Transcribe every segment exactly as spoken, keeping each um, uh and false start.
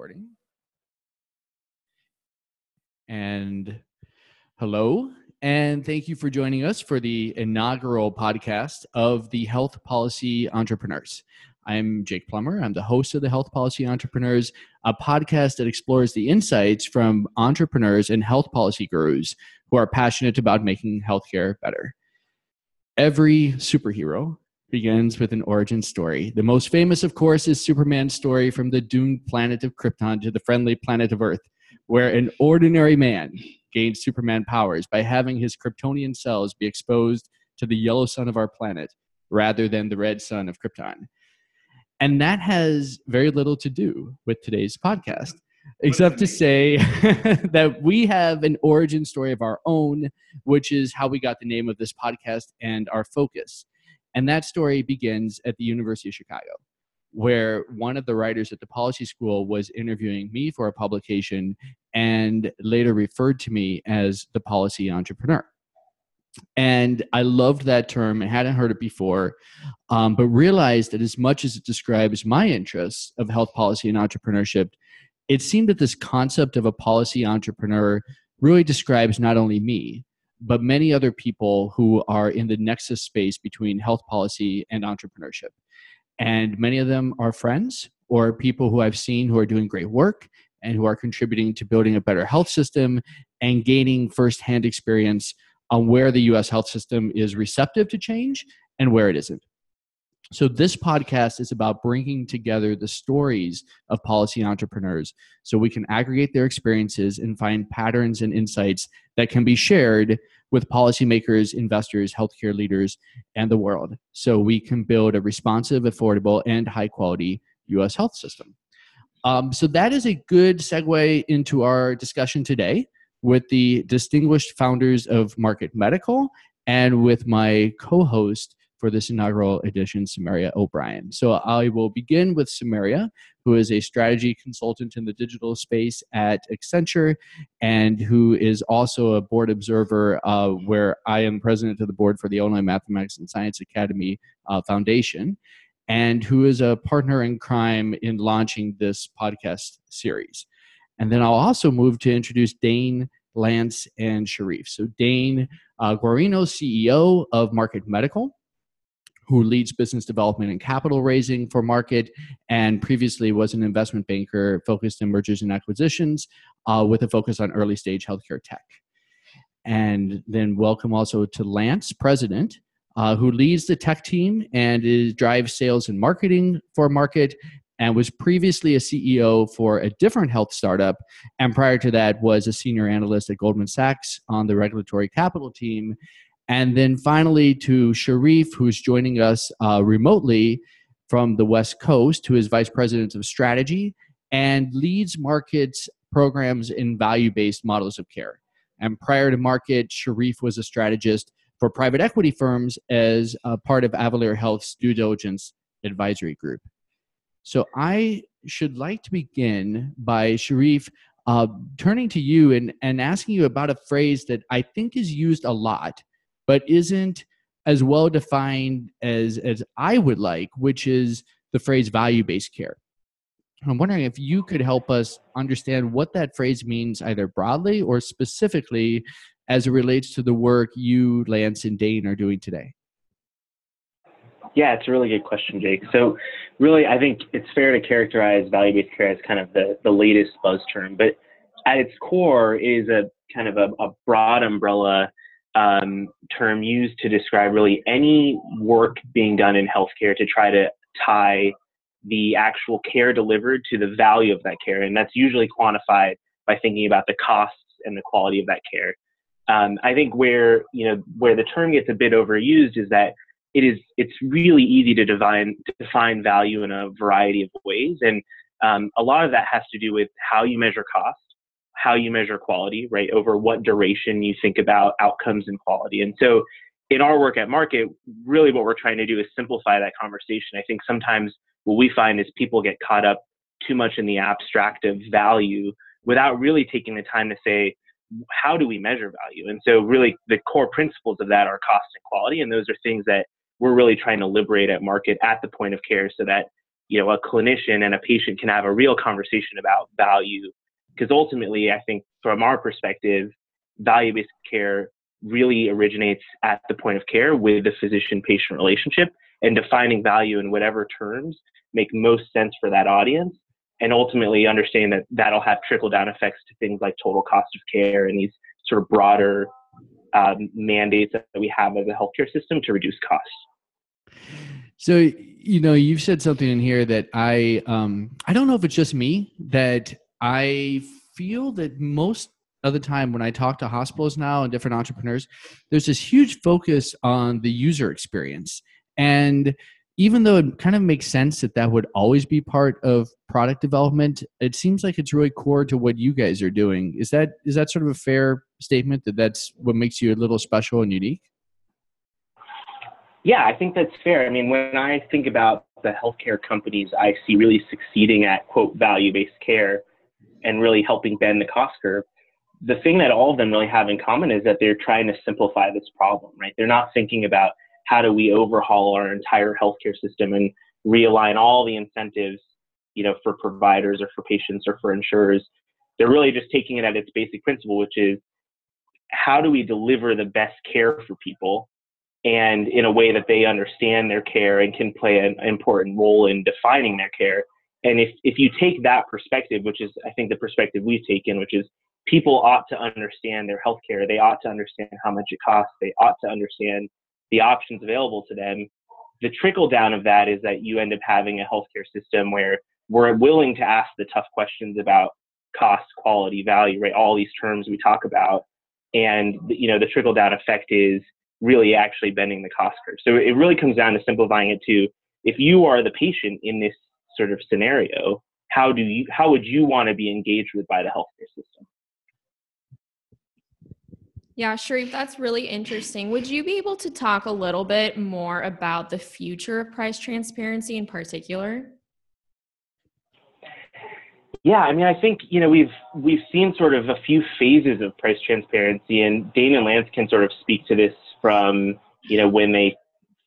recording. And hello, and thank you for joining us for the inaugural podcast of the Health Policy Entrepreneurs. I'm Jake Plummer. I'm the host of the Health Policy Entrepreneurs, a podcast that explores the insights from entrepreneurs and health policy gurus who are passionate about making healthcare better. Every superhero begins with an origin story. The most famous, of course, is Superman's story from the doomed planet of Krypton to the friendly planet of Earth, where an ordinary man gained Superman powers by having his Kryptonian cells be exposed to the yellow sun of our planet rather than the red sun of Krypton. And that has very little to do with today's podcast, except to say that we have an origin story of our own, which is how we got the name of this podcast and our focus. And that story begins at the University of Chicago, where one of the writers at the policy school was interviewing me for a publication and later referred to me as the policy entrepreneur. And I loved that term and hadn't heard it before, um, but realized that as much as it describes my interests of health policy and entrepreneurship, it seemed that this concept of a policy entrepreneur really describes not only me, but many other people who are in the nexus space between health policy and entrepreneurship. And many of them are friends or people who I've seen who are doing great work and who are contributing to building a better health system and gaining firsthand experience on where the U S health system is receptive to change and where it isn't. So this podcast is about bringing together the stories of policy entrepreneurs so we can aggregate their experiences and find patterns and insights that can be shared with policymakers, investors, healthcare leaders, and the world, so we can build a responsive, affordable, and high-quality U S health system. Um, so that is a good segue into our discussion today with the distinguished founders of Markit Medical and with my co-host for this inaugural edition, Samaria O'Brien. So I will begin with Samaria, who is a strategy consultant in the digital space at Accenture, and who is also a board observer uh, where I am president of the board for the Online Mathematics and Science Academy uh, Foundation, and who is a partner in crime in launching this podcast series. And then I'll also move to introduce Dane, Lance, and Shareef. So Dane uh, Guarino, C E O of Markit Medical, who leads business development and capital raising for Markit, and previously was an investment banker focused in mergers and acquisitions uh, with a focus on early stage healthcare tech. And then welcome also to Lance, president, uh, who leads the tech team and is, drives sales and marketing for Markit, and was previously a C E O for a different health startup, and prior to that was a senior analyst at Goldman Sachs on the regulatory capital team. And then finally to Shareef, who's joining us uh, remotely from the West Coast, who is Vice President of Strategy and leads Markit's programs in value-based models of care. And prior to Markit, Shareef was a strategist for private equity firms as a part of Avalier Health's due diligence advisory group. So I should like to begin by Shareef uh, turning to you and, and asking you about a phrase that I think is used a lot, but isn't as well defined as, as I would like, which is the phrase value-based care. I'm wondering if you could help us understand what that phrase means, either broadly or specifically as it relates to the work you, Lance, and Dane are doing today. Yeah, it's a really good question, Jake. So really, I think it's fair to characterize value-based care as kind of the, the latest buzz term, but at its core is a kind of a, a broad umbrella Um, term used to describe really any work being done in healthcare to try to tie the actual care delivered to the value of that care. And that's usually quantified by thinking about the costs and the quality of that care. Um, I think where, you know, where the term gets a bit overused is that it is, it's really easy to define, to define value in a variety of ways. And um, a lot of that has to do with how you measure costs, how you measure quality, right? Over what duration you think about outcomes and quality. And so in our work at Markit, really what we're trying to do is simplify that conversation. I think sometimes what we find is people get caught up too much in the abstract of value without really taking the time to say, how do we measure value? And so really the core principles of that are cost and quality. And those are things that we're really trying to liberate at Markit at the point of care so that you know, a clinician and a patient can have a real conversation about value. Because ultimately, I think from our perspective, value-based care really originates at the point of care with the physician-patient relationship, and defining value in whatever terms make most sense for that audience, and ultimately understanding that that'll have trickle-down effects to things like total cost of care and these sort of broader um, mandates that we have as a healthcare system to reduce costs. So, you know, you've said something in here that I, um, I don't know if it's just me, that I feel that most of the time when I talk to hospitals now and different entrepreneurs, there's this huge focus on the user experience. And even though it kind of makes sense that that would always be part of product development, it seems like it's really core to what you guys are doing. Is that is that sort of a fair statement, that that's what makes you a little special and unique? Yeah, I think that's fair. I mean, when I think about the healthcare companies I see really succeeding at, quote, value-based care and really helping bend the cost curve, the thing that all of them really have in common is that they're trying to simplify this problem, right? They're not thinking about how do we overhaul our entire healthcare system and realign all the incentives, you know, for providers or for patients or for insurers. They're really just taking it at its basic principle, which is how do we deliver the best care for people, and in a way that they understand their care and can play an important role in defining their care. And if, if you take that perspective, which is, I think, the perspective we've taken, which is people ought to understand their healthcare, they ought to understand how much it costs, they ought to understand the options available to them, the trickle down of that is that you end up having a healthcare system where we're willing to ask the tough questions about cost, quality, value, right? All these terms we talk about. And, you know, the trickle down effect is really actually bending the cost curve. So it really comes down to simplifying it to, if you are the patient in this sort of scenario, how do you, how would you want to be engaged with by the healthcare system? Yeah, Shareef, that's really interesting. Would you be able to talk a little bit more about the future of price transparency in particular? Yeah, I mean, I think, you know, we've we've seen sort of a few phases of price transparency, and Dane and Lance can sort of speak to this from, you know, when they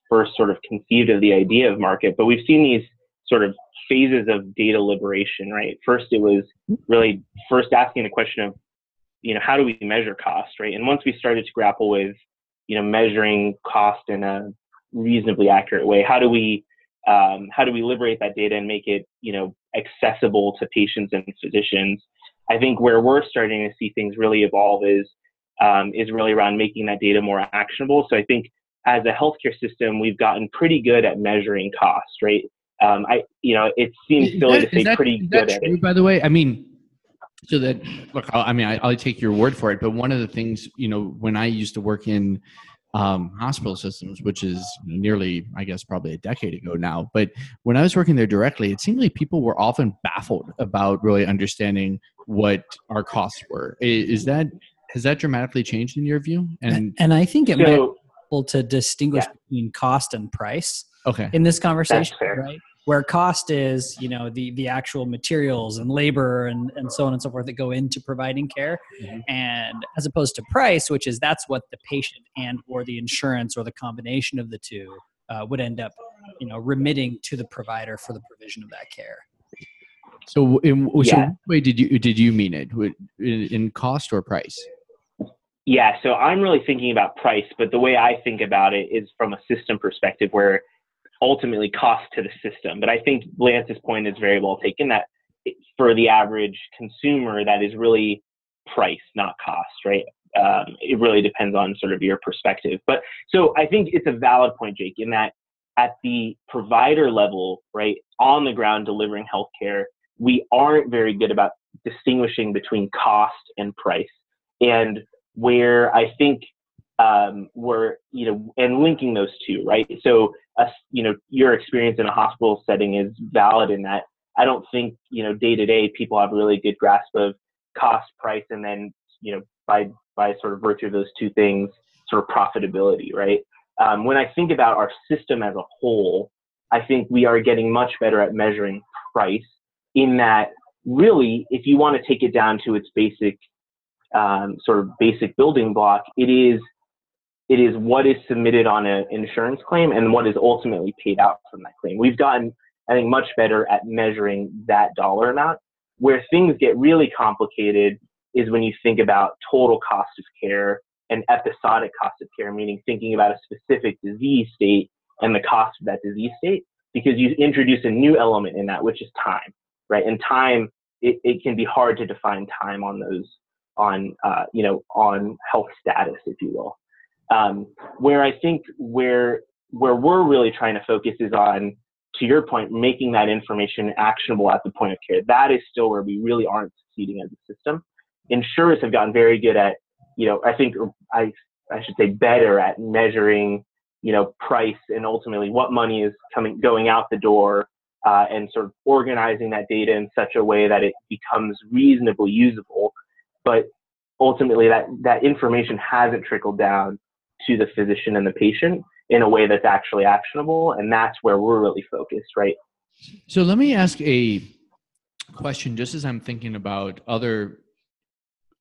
first sort of conceived of the idea of market, but we've seen these sort of phases of data liberation, right? First, it was really first asking the question of, you know, how do we measure cost, right? And once we started to grapple with, you know, measuring cost in a reasonably accurate way, how do we, um, how do we liberate that data and make it, you know, accessible to patients and physicians? I think where we're starting to see things really evolve is, um, is really around making that data more actionable. So I think as a healthcare system, we've gotten pretty good at measuring cost, right? Um, I, you know, it seems silly to say pretty good at it. By the way, I mean, So that, look, I mean, I, I'll take your word for it, but one of the things, you know, when I used to work in um, hospital systems, which is nearly, I guess, probably a decade ago now, but when I was working there directly, it seemed like people were often baffled about really understanding what our costs were. Is that, has that dramatically changed in your view? And and I think it so, might be able to distinguish yeah. between cost and price okay. in this conversation, right? Where cost is, you know, the the actual materials and labor and, and so on and so forth that go into providing care. Mm-hmm. And as opposed to price, which is that's what the patient and or the insurance or the combination of the two uh, would end up, you know, remitting to the provider for the provision of that care. So in so yeah. wait, did you did you mean it in, in cost or price? Yeah, so I'm really thinking about price, but the way I think about it is from a system perspective where ultimately cost to the system. But I think Lance's point is very well taken, that for the average consumer, that is really price, not cost, right? Um, it really depends on sort of your perspective. But so I think it's a valid point, Jake, in that at the provider level, right, on the ground delivering healthcare, we aren't very good about distinguishing between cost and price. And where I think um, we're, you know, and linking those two, right? So Uh, you know, your experience in a hospital setting is valid in that I don't think, you know, day to day people have a really good grasp of cost, price, and then, you know, by by sort of virtue of those two things, sort of profitability, right? Um, when I think about our system as a whole, I think we are getting much better at measuring price, in that really, if you want to take it down to its basic um, sort of basic building block, it is It is what is submitted on an insurance claim and what is ultimately paid out from that claim. We've gotten I think, much better at measuring that dollar amount. Where things get really complicated is when you think about total cost of care and episodic cost of care, meaning thinking about a specific disease state and the cost of that disease state, because you introduce a new element in that, which is time, right? And time, it, it can be hard to define time on those, on, uh, you know, on health status, if you will. Um, where I think where, where we're really trying to focus is on, to your point, making that information actionable at the point of care. That is still where we really aren't succeeding as a system. Insurers have gotten very good at, you know, I think, I I should say better at measuring, you know, price and ultimately what money is coming, going out the door, uh, and sort of organizing that data in such a way that it becomes reasonably usable. But ultimately that, that information hasn't trickled down to the physician and the patient in a way that's actually actionable. And that's where we're really focused, right? So let me ask a question, just as I'm thinking about other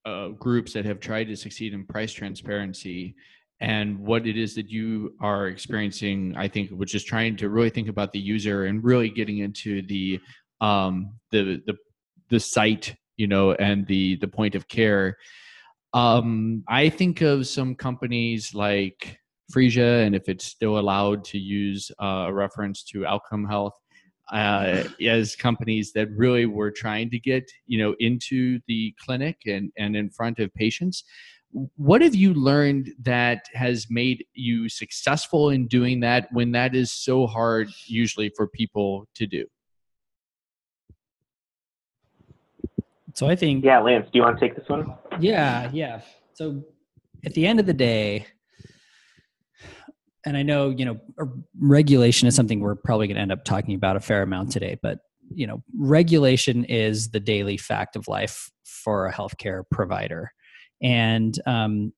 Uh, groups that have tried to succeed in price transparency and what it is that you are experiencing, I think, which is trying to really think about the user and really getting into the um, the the the site, you know, and the the point of care. Um, I think of some companies like Freesia, and if it's still allowed to use uh, a reference to Outcome Health, Uh, as companies that really were trying to get, you know, into the clinic and, and in front of patients. What have you learned that has made you successful in doing that when that is so hard usually for people to do? So I think... Yeah, Lance, do you want to take this one? Yeah, yeah. So at the end of the day... And I know, you know, regulation is something we're probably going to end up talking about a fair amount today, but, you know, regulation is the daily fact of life for a healthcare provider. And um,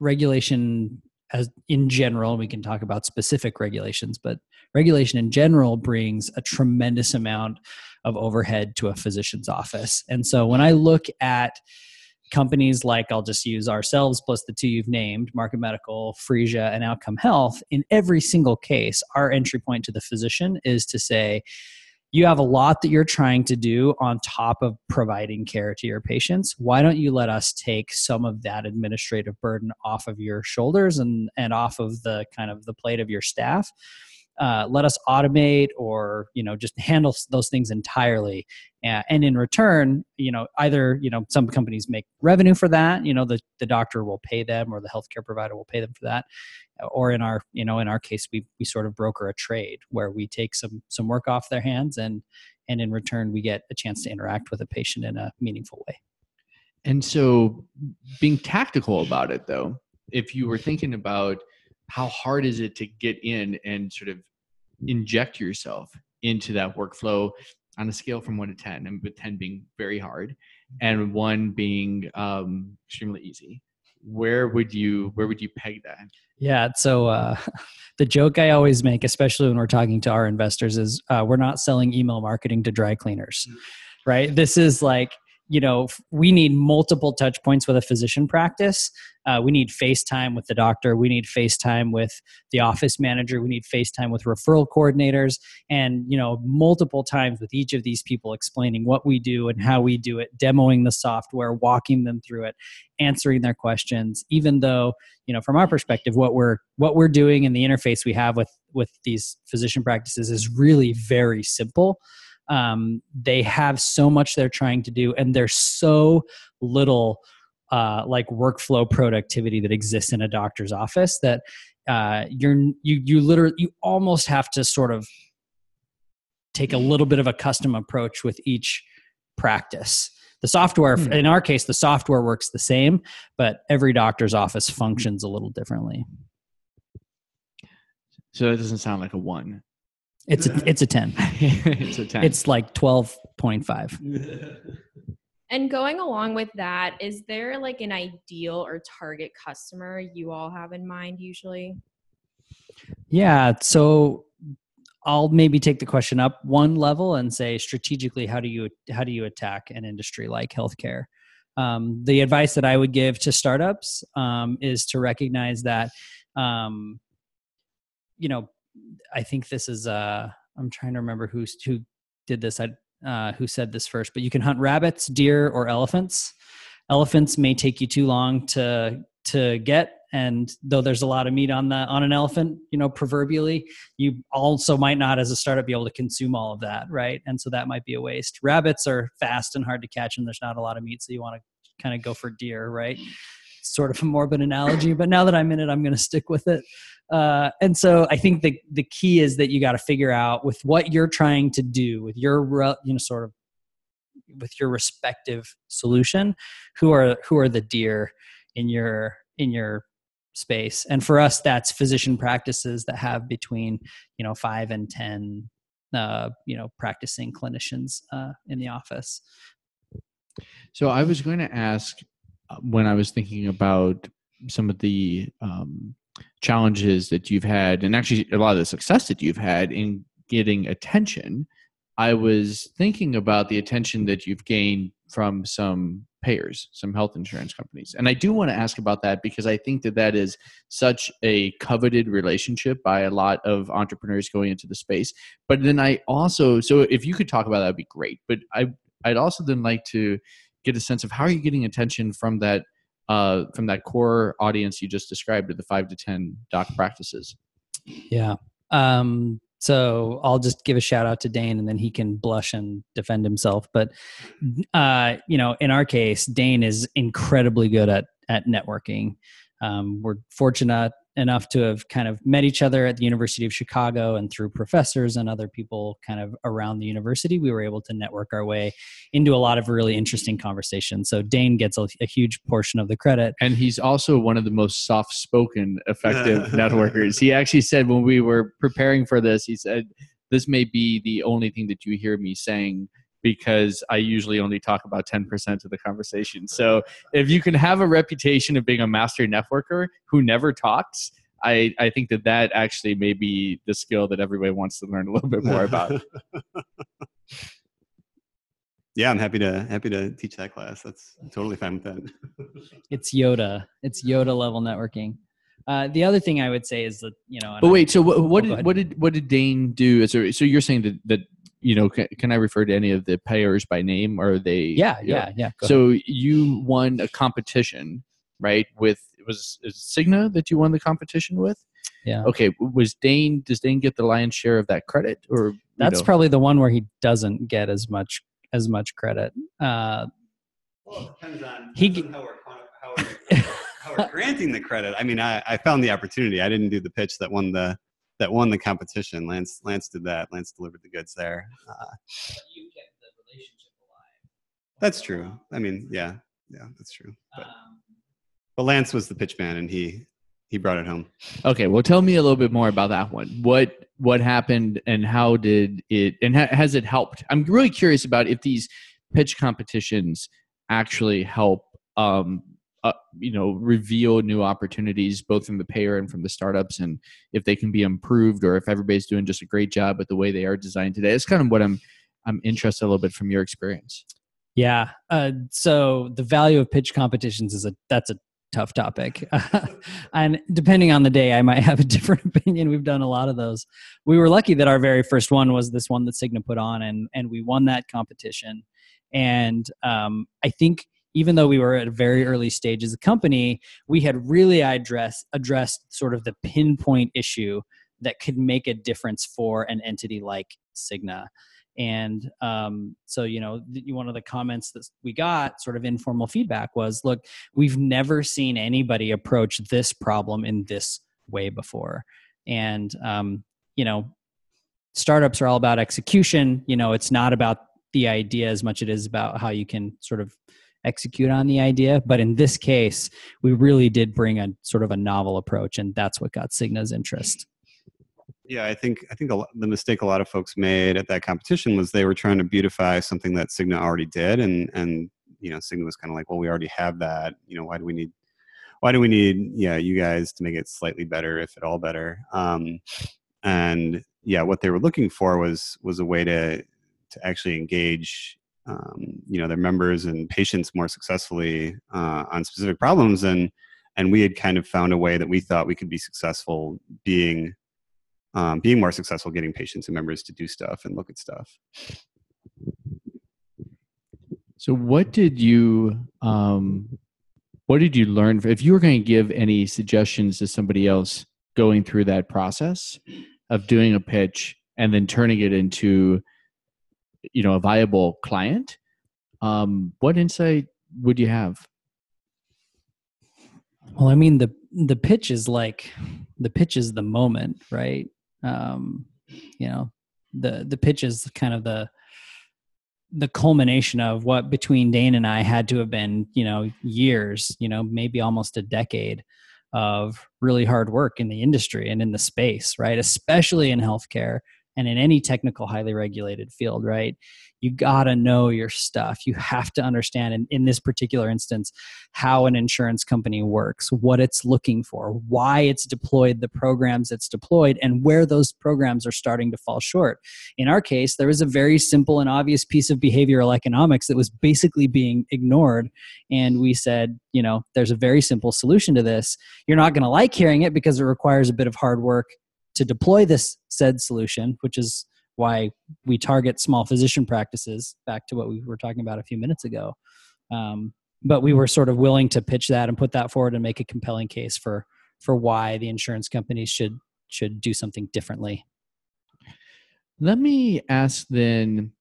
regulation as in general, we can talk about specific regulations, but regulation in general brings a tremendous amount of overhead to a physician's office. And so when I look at companies like, I'll just use ourselves plus the two you've named, Markit Medical, Freesia, and Outcome Health, in every single case, our entry point to the physician is to say, you have a lot that you're trying to do on top of providing care to your patients. Why don't you let us take some of that administrative burden off of your shoulders and, and off of the kind of the plate of your staff? Uh, let us automate or, you know, just handle those things entirely. Uh, and in return, you know, either, you know, some companies make revenue for that, you know, the, the doctor will pay them or the healthcare provider will pay them for that. Or in our, you know, in our case, we, we sort of broker a trade where we take some, some work off their hands and, and in return, we get a chance to interact with a patient in a meaningful way. And so being tactical about it though, if you were thinking about how hard is it to get in and sort of inject yourself into that workflow on a scale from one to ten, and with ten being very hard and one being um, extremely easy, where would you, where would you peg that? Yeah. So uh, the joke I always make, especially when we're talking to our investors, is uh, we're not selling email marketing to dry cleaners, right? This is like, you know, we need multiple touch points with a physician practice. Uh, we need FaceTime with the doctor. We need FaceTime with the office manager. We need FaceTime with referral coordinators. And, you know, multiple times with each of these people explaining what we do and how we do it, demoing the software, walking them through it, answering their questions, even though, you know, from our perspective, what we're what we're doing and the interface we have with, with these physician practices is really very simple. Um, they have so much they're trying to do, and there's so little uh, like workflow productivity that exists in a doctor's office that uh, you're you you literally you almost have to sort of take a little bit of a custom approach with each practice. The software, mm-hmm. in our case, the software works the same, but every doctor's office functions a little differently. So it doesn't sound like a one. It's a, it's a ten. It's a ten. It's like twelve point five. And going along with that, is there like an ideal or target customer you all have in mind usually? Yeah. So I'll maybe take the question up one level and say strategically, how do you, how do you attack an industry like healthcare? Um, the advice that I would give to startups um, is to recognize that, um, you know, I think this is a, I'm trying to remember who's, who did this, I, uh, who said this first, but you can hunt rabbits, deer, or elephants. Elephants may take you too long to to get, and though there's a lot of meat on the on an elephant, you know, proverbially, you also might not, as a startup, be able to consume all of that, right? And so that might be a waste. Rabbits are fast and hard to catch, and there's not a lot of meat, so you want to kind of go for deer, right? Sort of a morbid analogy, but now that I'm in it, I'm going to stick with it. Uh, and so I think the the key is that you got to figure out with what you're trying to do, with your re, you know sort of with your respective solution, who are who are the deer in your in your space. And for us, that's physician practices that have between you know five and ten uh, you know practicing clinicians uh, in the office. So I was going to ask, when I was thinking about some of the um, challenges that you've had, and actually a lot of the success that you've had in getting attention, I was thinking about the attention that you've gained from some payers, some health insurance companies. And I do want to ask about that because I think that that is such a coveted relationship by a lot of entrepreneurs going into the space. But then I also, so if you could talk about that, that'd be great. But I, I'd also then like to get a sense of how are you getting attention from that uh, from that core audience you just described, to the five to ten doc practices. Yeah. Um, so I'll just give a shout out to Dane, and then he can blush and defend himself. But uh, you know, in our case, Dane is incredibly good at at networking. Um, we're fortunate enough to have kind of met each other at the University of Chicago, and through professors and other people kind of around the university, we were able to network our way into a lot of really interesting conversations. So Dane gets a, a huge portion of the credit. And he's also one of the most soft-spoken, effective networkers. He actually said when we were preparing for this, he said, "This may be the only thing that you hear me saying, because I usually only talk about ten percent of the conversation." So if you can have a reputation of being a master networker who never talks, I, I think that that actually may be the skill that everybody wants to learn a little bit more about. Yeah, I'm happy to happy to teach that class. That's I'm totally fine with that. It's Yoda. It's Yoda level networking. Uh, the other thing I would say is that, you know... But wait, so what, what, did, what, did, what did Dane do? So you're saying that... that You know, can, can I refer to any of the payers by name? Or are they? Yeah, yeah, yeah. yeah so you won a competition, right? With it was, it was Cigna that you won the competition with. Yeah. Okay. Was Dane? Does Dane get the lion's share of that credit? Or that's know? probably the one where he doesn't get as much as much credit. Uh, well, it depends on, he, depends on how we're, how we're, how we're granting the credit. I mean, I, I found the opportunity. I didn't do the pitch that won the. That won the competition. Lance Lance did that. Lance delivered the goods there. Uh, you kept the relationship alive. That's true. I mean, yeah, yeah, that's true. But, um, but Lance was the pitch man, and he he brought it home. Okay, well, tell me a little bit more about that one. What what happened, and how did it, and ha- has it helped? I'm really curious about if these pitch competitions actually help. Um, Uh, you know, reveal new opportunities both from the payer and from the startups, and if they can be improved, or if everybody's doing just a great job with the way they are designed today. It's kind of what I'm, I'm interested a little bit from your experience. Yeah. Uh, so the value of pitch competitions is a, that's a tough topic. Uh, and depending on the day, I might have a different opinion. We've done a lot of those. We were lucky that our very first one was this one that Cigna put on, and, and we won that competition. And um, I think, even though we were at a very early stage as a company, we had really addressed addressed sort of the pinpoint issue that could make a difference for an entity like Cigna. And um, so, you know, one of the comments that we got, sort of informal feedback, was, look, we've never seen anybody approach this problem in this way before. And, um, you know, startups are all about execution. You know, it's not about the idea as much as it is about how you can sort of execute on the idea. But in this case, we really did bring a sort of a novel approach, and that's what got Cigna's interest. Yeah, I think I think a lot, the mistake a lot of folks made at that competition was they were trying to beautify something that Cigna already did, and and you know, Cigna was kind of like, well, we already have that. You know, why do we need why do we need yeah you guys to make it slightly better, if at all better? Um, and yeah, what they were looking for was was a way to to actually engage Um, you know, their members and patients more successfully uh, on specific problems. And and we had kind of found a way that we thought we could be successful being um, being more successful getting patients and members to do stuff and look at stuff. So what did you, um, what did you learn? If you were going to give any suggestions to somebody else going through that process of doing a pitch and then turning it into, you know, a viable client, um, what insight would you have? Well, I mean, the, the pitch is like, the pitch is the moment, right? Um, you know, the, the pitch is kind of the, the culmination of what between Dane and I had to have been, you know, years, you know, maybe almost a decade of really hard work in the industry and in the space, right? Especially in healthcare and in any technical, highly regulated field, right? You gotta know your stuff. You have to understand, and in this particular instance, how an insurance company works, what it's looking for, why it's deployed, the programs it's deployed, and where those programs are starting to fall short. In our case, there was a very simple and obvious piece of behavioral economics that was basically being ignored. And we said, you know, there's a very simple solution to this. You're not gonna like hearing it because it requires a bit of hard work to deploy this said solution, which is why we target small physician practices, back to what we were talking about a few minutes ago. Um, but we were sort of willing to pitch that and put that forward and make a compelling case for for why the insurance companies should should do something differently. Let me ask then,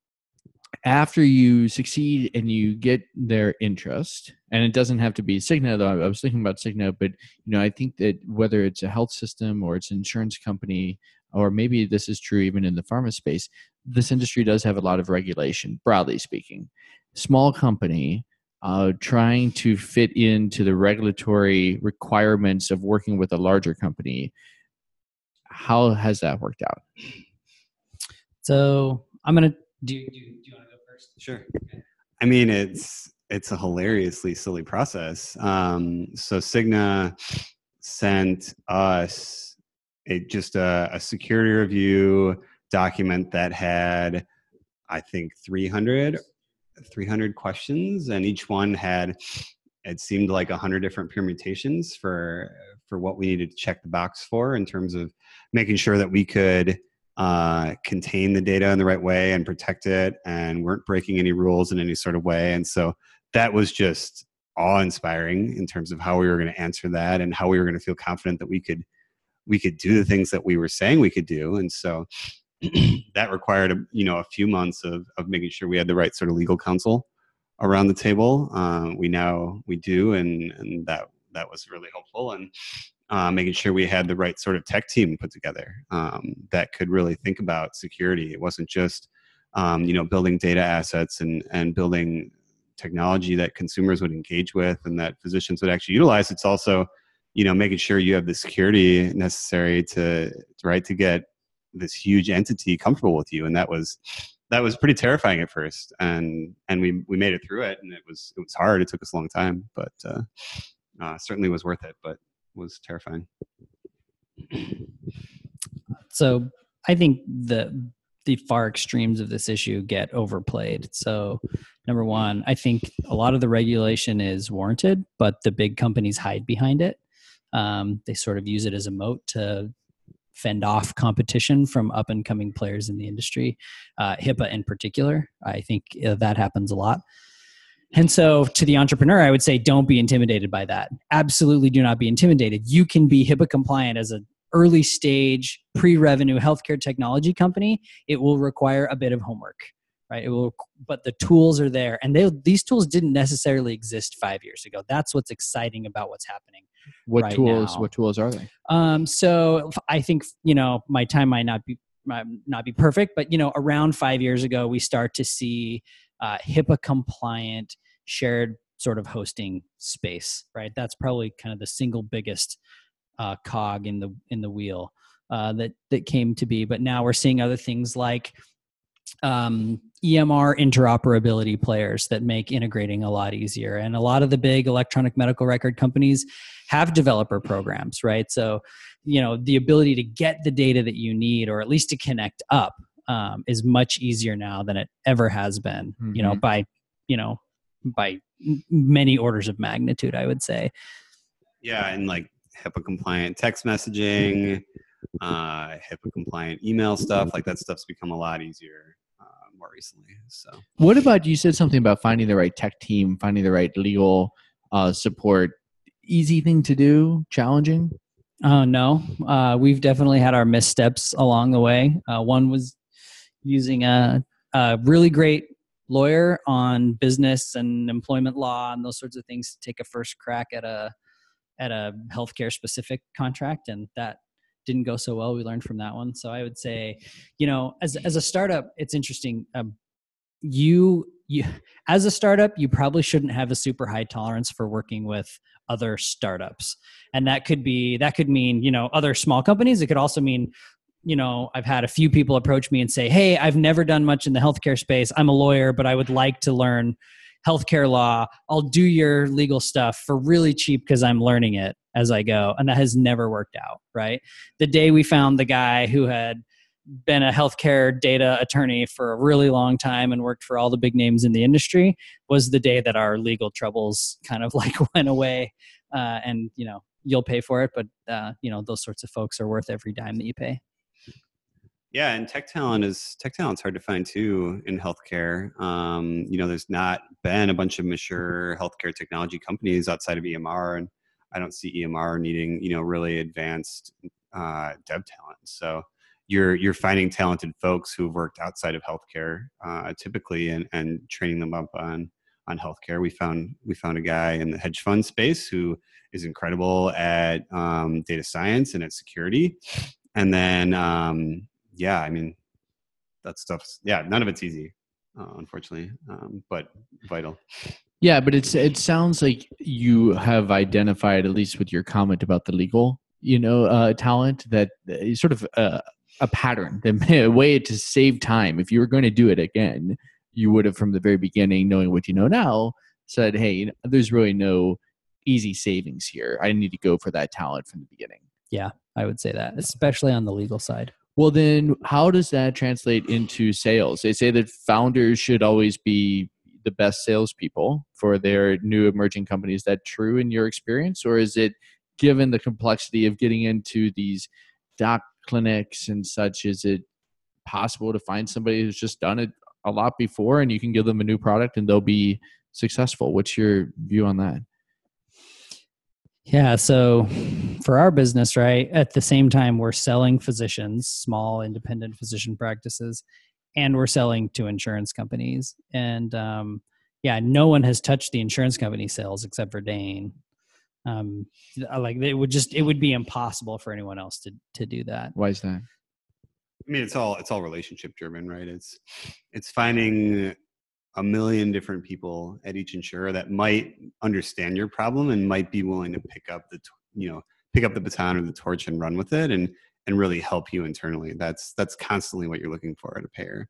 after you succeed and you get their interest, and it doesn't have to be Cigna, though I was thinking about Cigna, but you know, I think that whether it's a health system or it's an insurance company, or maybe this is true even in the pharma space, this industry does have a lot of regulation, broadly speaking. Small company uh, trying to fit into the regulatory requirements of working with a larger company, how has that worked out? So I'm going to... Do you, do you, do you want to go first? Sure. Okay. I mean, it's it's a hilariously silly process. Um, so Cigna sent us a, just a, a security review document that had, I think, three hundred questions, and each one had, it seemed like one hundred different permutations for for what we needed to check the box for in terms of making sure that we could uh, contain the data in the right way and protect it and weren't breaking any rules in any sort of way. And so that was just awe-inspiring in terms of how we were going to answer that and how we were going to feel confident that we could, we could do the things that we were saying we could do. And so that required, a, you know, a few months of, of making sure we had the right sort of legal counsel around the table. Um, we now, we do. And, and that, that was really helpful. And, Uh, making sure we had the right sort of tech team put together um, that could really think about security. It wasn't just, um, you know, building data assets and, and building technology that consumers would engage with and that physicians would actually utilize. It's also, you know, making sure you have the security necessary to, right, to get this huge entity comfortable with you. And that was, that was pretty terrifying at first. And, and we, we made it through it, and it was, it was hard. It took us a long time, but uh, uh, certainly was worth it. But was terrifying. So I think the the far extremes of this issue get overplayed. So number one, I think a lot of the regulation is warranted, but the big companies hide behind it. Um, they sort of use it as a moat to fend off competition from up and coming players in the industry. Uh, HIPAA in particular, I think that happens a lot. And so to the entrepreneur, I would say, don't be intimidated by that. Absolutely do not be intimidated. You can be HIPAA compliant as an early stage, pre-revenue healthcare technology company. It will require a bit of homework, right? It will, but the tools are there. And they, these tools didn't necessarily exist five years ago. That's what's exciting about what's happening. What right tools, now. What tools are they? Um, so I think, you know, my time might not be, might not be perfect, but you know, around five years ago, we start to see Uh, HIPAA compliant shared sort of hosting space, right? That's probably kind of the single biggest uh, cog in the in the wheel uh, that that came to be. But now we're seeing other things like um, E M R interoperability players that make integrating a lot easier. And a lot of the big electronic medical record companies have developer programs, right? So, you know, the ability to get the data that you need, or at least to connect up, Um, is much easier now than it ever has been, mm-hmm. you know, by, you know, by many orders of magnitude, I would say. Yeah. And like HIPAA compliant text messaging, uh, HIPAA compliant email stuff. Like that stuff's become a lot easier uh, more recently. So what about, you said something about finding the right tech team, finding the right legal uh, support. Easy thing to do, challenging? Uh, no, uh, we've definitely had our missteps along the way. Uh, one was using a, a really great lawyer on business and employment law and those sorts of things to take a first crack at a at a healthcare specific contract, and that didn't go so well. We learned from that one. So I would say, you know, as as a startup, it's interesting. Um, you you as a startup, you probably shouldn't have a super high tolerance for working with other startups, and that could be that could mean you know other small companies. It could also mean, you know, I've had a few people approach me and say, hey, I've never done much in the healthcare space. I'm a lawyer, but I would like to learn healthcare law. I'll do your legal stuff for really cheap because I'm learning it as I go. And that has never worked out, right? The day we found the guy who had been a healthcare data attorney for a really long time and worked for all the big names in the industry was the day that our legal troubles kind of like went away. Uh, and, you know, you'll pay for it, but, uh, you know, those sorts of folks are worth every dime that you pay. Yeah, and tech talent is tech talent's hard to find too in healthcare. Um, you know, there's not been a bunch of mature healthcare technology companies outside of E M R, and I don't see E M R needing, you know, really advanced uh, dev talent. So you're you're finding talented folks who've worked outside of healthcare uh, typically, and and training them up on on healthcare. We found we found a guy in the hedge fund space who is incredible at um, data science and at security, and then. Um, Yeah, I mean, that stuff's, yeah, none of it's easy, uh, unfortunately, um, but vital. Yeah, but it's it sounds like you have identified, at least with your comment about the legal, you know, uh, talent, that is sort of a, a pattern, a way to save time. If you were going to do it again, you would have, from the very beginning, knowing what you know now, said, hey, you know, there's really no easy savings here. I need to go for that talent from the beginning. Yeah, I would say that, especially on the legal side. Well, then how does that translate into sales? They say that founders should always be the best salespeople for their new emerging companies. Is that true in your experience? Or is it, given the complexity of getting into these doc clinics and such, is it possible to find somebody who's just done it a lot before and you can give them a new product and they'll be successful? What's your view on that? Yeah. So for our business, right, at the same time, we're selling physicians, small independent physician practices, and we're selling to insurance companies. And um, yeah, no one has touched the insurance company sales except for Dane. Um, like it would just, it would be impossible for anyone else to to do that. Why is that? I mean, it's all, it's all relationship driven, right? It's, it's finding a million different people at each insurer that might understand your problem and might be willing to pick up the, you know, pick up the baton or the torch and run with it and, and really help you internally. That's, that's constantly what you're looking for at a payer.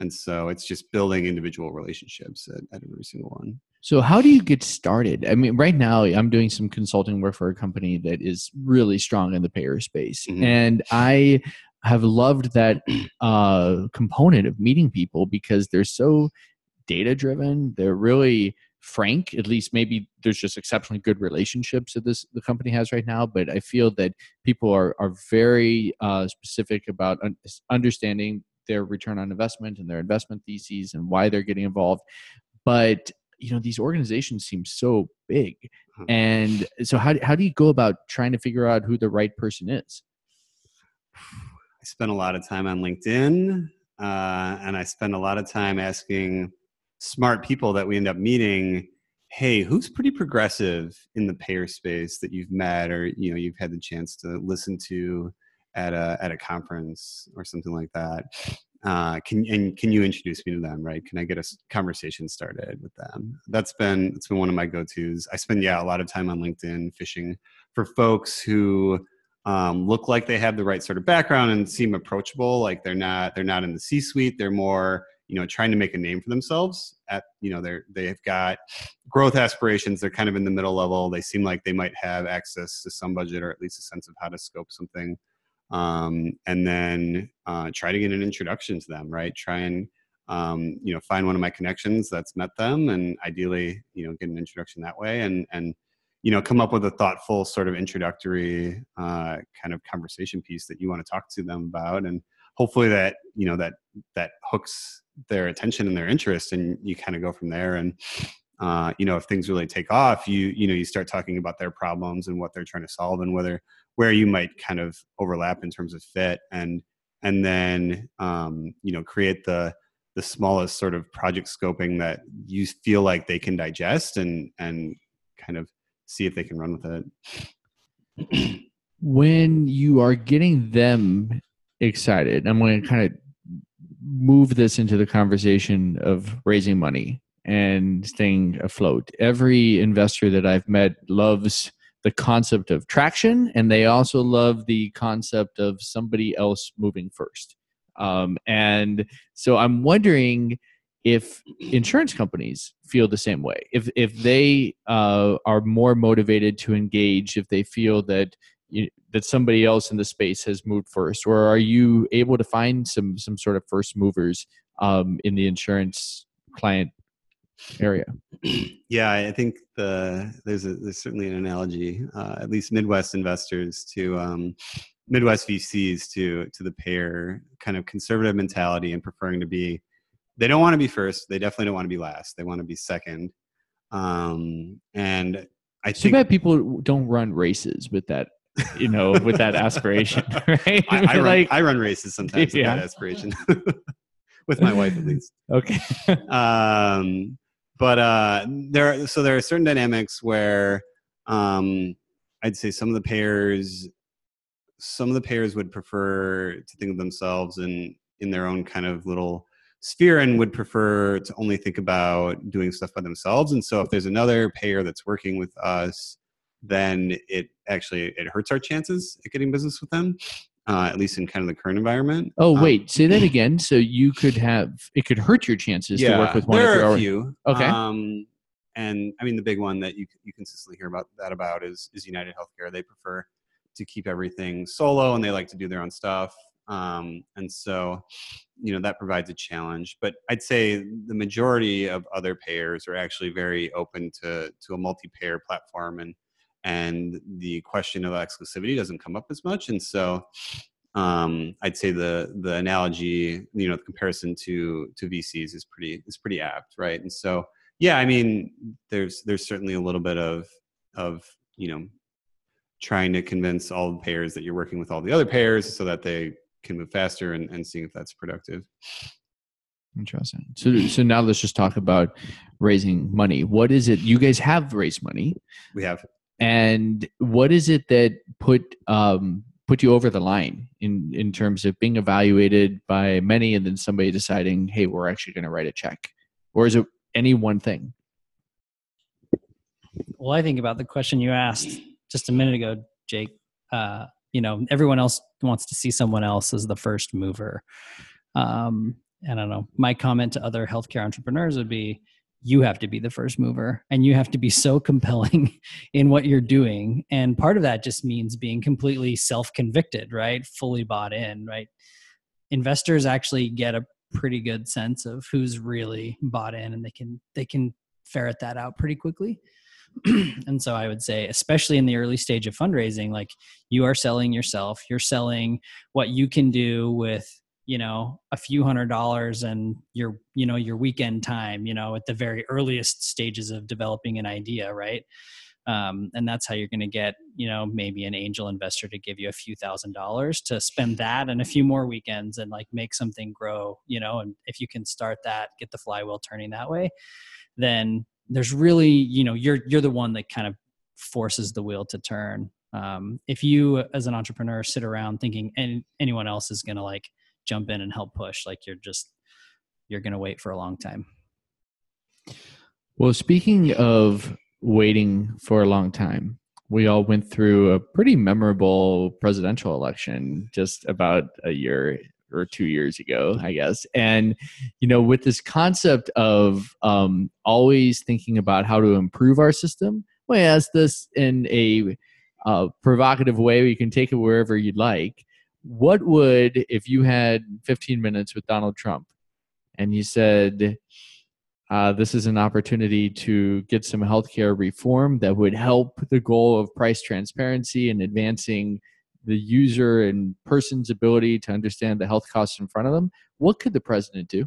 And so it's just building individual relationships at, at every single one. So how do you get started? I mean, right now I'm doing some consulting work for a company that is really strong in the payer space. Mm-hmm. And I have loved that uh, component of meeting people because they're so data driven. They're really frank, at least maybe there's just exceptionally good relationships that this the company has right now. But I feel that people are are very uh, specific about un- understanding their return on investment and their investment theses and why they're getting involved. But you know, these organizations seem so big. And so how, how do you go about trying to figure out who the right person is? I spent a lot of time on LinkedIn uh, and I spend a lot of time asking smart people that we end up meeting, hey, who's pretty progressive in the payer space that you've met or, you know, you've had the chance to listen to at a, at a conference or something like that. Uh, can, and can you introduce me to them, right? Can I get a conversation started with them? That's been, it's been one of my go-tos. I spend, yeah, a lot of time on LinkedIn fishing for folks who um, look like they have the right sort of background and seem approachable. Like they're not, they're not in the C-suite. They're more, you know, trying to make a name for themselves at, you know, they're, they've got growth aspirations. They're kind of in the middle level. They seem like they might have access to some budget or at least a sense of how to scope something. Um, and then uh, try to get an introduction to them, right? Try and, um, you know, find one of my connections that's met them and ideally, you know, get an introduction that way. And, and, you know, come up with a thoughtful sort of introductory uh, kind of conversation piece that you want to talk to them about. And hopefully that, you know, that, that hooks their attention and their interest, and you kind of go from there. And, uh, you know, if things really take off, you, you know, you start talking about their problems and what they're trying to solve, and whether, where you might kind of overlap in terms of fit, and, and then, um, you know, create the, the smallest sort of project scoping that you feel like they can digest, and, and kind of see if they can run with it. When you are getting them excited, I'm going to kind of move this into the conversation of raising money and staying afloat. Every investor that I've met loves the concept of traction, and they also love the concept of somebody else moving first. Um, and so I'm wondering if insurance companies feel the same way, if if they uh, are more motivated to engage, if they feel that you, that somebody else in the space has moved first, or are you able to find some some sort of first movers um, in the insurance client area? Yeah, I think the there's a, there's certainly an analogy, uh, at least Midwest investors to um, Midwest V Cs to to the payer kind of conservative mentality, and preferring to be. They don't want to be first. They definitely don't want to be last. They want to be second. Um, and I think that people don't run races with that, you know, with that aspiration, right? I, I, run, like, I run races sometimes yeah. with that aspiration with my wife, at least. Okay. Um, but uh, there, are, so there are certain dynamics where um, I'd say some of the payers, some of the payers would prefer to think of themselves in in their own kind of little sphere, and would prefer to only think about doing stuff by themselves. And so if there's another payer that's working with us, then it actually, it hurts our chances at getting business with them, uh, at least in kind of the current environment. Oh, wait, um, say that again. So you could have, it could hurt your chances yeah, to work with one of your... there are a few. Okay. Um, and I mean, the big one that you you consistently hear about that about is, is UnitedHealthcare. They prefer to keep everything solo, and they like to do their own stuff. Um, and so, you know, that provides a challenge, but I'd say the majority of other payers are actually very open to, to a multi-payer platform, and, and the question of exclusivity doesn't come up as much. And so, um, I'd say the, the analogy, you know, the comparison to, to V Cs is pretty, is pretty apt. Right. And so, yeah, I mean, there's, there's certainly a little bit of, of, you know, trying to convince all the payers that you're working with all the other payers so that they can move faster, and, and seeing if that's productive. Interesting. So, so now let's just talk about raising money. What is it? You guys have raised money. We have. And what is it that put, um, put you over the line in, in terms of being evaluated by many and then somebody deciding, hey, we're actually going to write a check? Or is it any one thing? Well, I think about the question you asked just a minute ago, Jake. Uh, you know, everyone else wants to see someone else as the first mover. Um, and I don't know, my comment to other healthcare entrepreneurs would be, you have to be the first mover, and you have to be so compelling in what you're doing. And part of that just means being completely self-convicted, right? Fully bought in, right? Investors actually get a pretty good sense of who's really bought in, and they can, they can ferret that out pretty quickly. And so I would say, especially in the early stage of fundraising, like you are selling yourself, you're selling what you can do with, you know, a few hundred dollars and your, you know, your weekend time, you know, at the very earliest stages of developing an idea. Right. Um, and that's how you're going to get, you know, maybe an angel investor to give you a few thousand dollars to spend that and a few more weekends and like make something grow, you know, and if you can start that, get the flywheel turning that way, then there's really, you know, you're, you're the one that kind of forces the wheel to turn. Um, if you as an entrepreneur sit around thinking any, anyone else is going to like jump in and help push, like you're just, you're going to wait for a long time. Well, speaking of waiting for a long time, we all went through a pretty memorable presidential election just about a year or two years ago, I guess. And, you know, with this concept of um, always thinking about how to improve our system, well, I asked this in a uh, provocative way. You can take it wherever you'd like. What would, if you had fifteen minutes with Donald Trump and you said, Uh, this is an opportunity to get some healthcare reform that would help the goal of price transparency and advancing the user and person's ability to understand the health costs in front of them. What could the president do?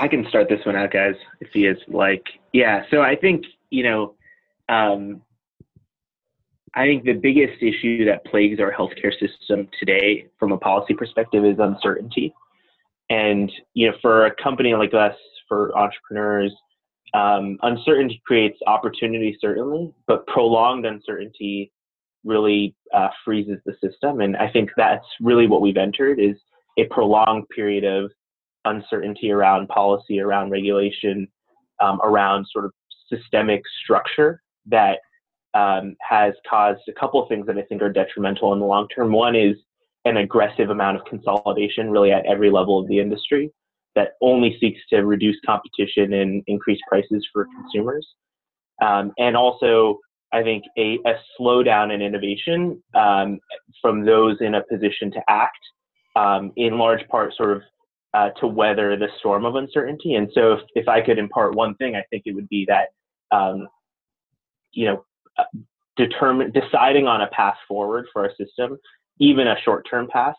I can start this one out, guys, if he is like, yeah. So I think, you know, um, I think the biggest issue that plagues our healthcare system today from a policy perspective is uncertainty. And, you know, for a company like us, for entrepreneurs, um, uncertainty creates opportunity, certainly, but prolonged uncertainty really uh, freezes the system. And I think that's really what we've entered, is a prolonged period of uncertainty around policy, around regulation, um, around sort of systemic structure that um, has caused a couple of things that I think are detrimental in the long term. One is an aggressive amount of consolidation really at every level of the industry that only seeks to reduce competition and increase prices for consumers. Um, and also, I think a, a slowdown in innovation um, from those in a position to act, um, in large part sort of Uh, to weather the storm of uncertainty. And so if, if I could impart one thing, I think it would be that, um, you know, determine, deciding on a path forward for our system, even a short-term path,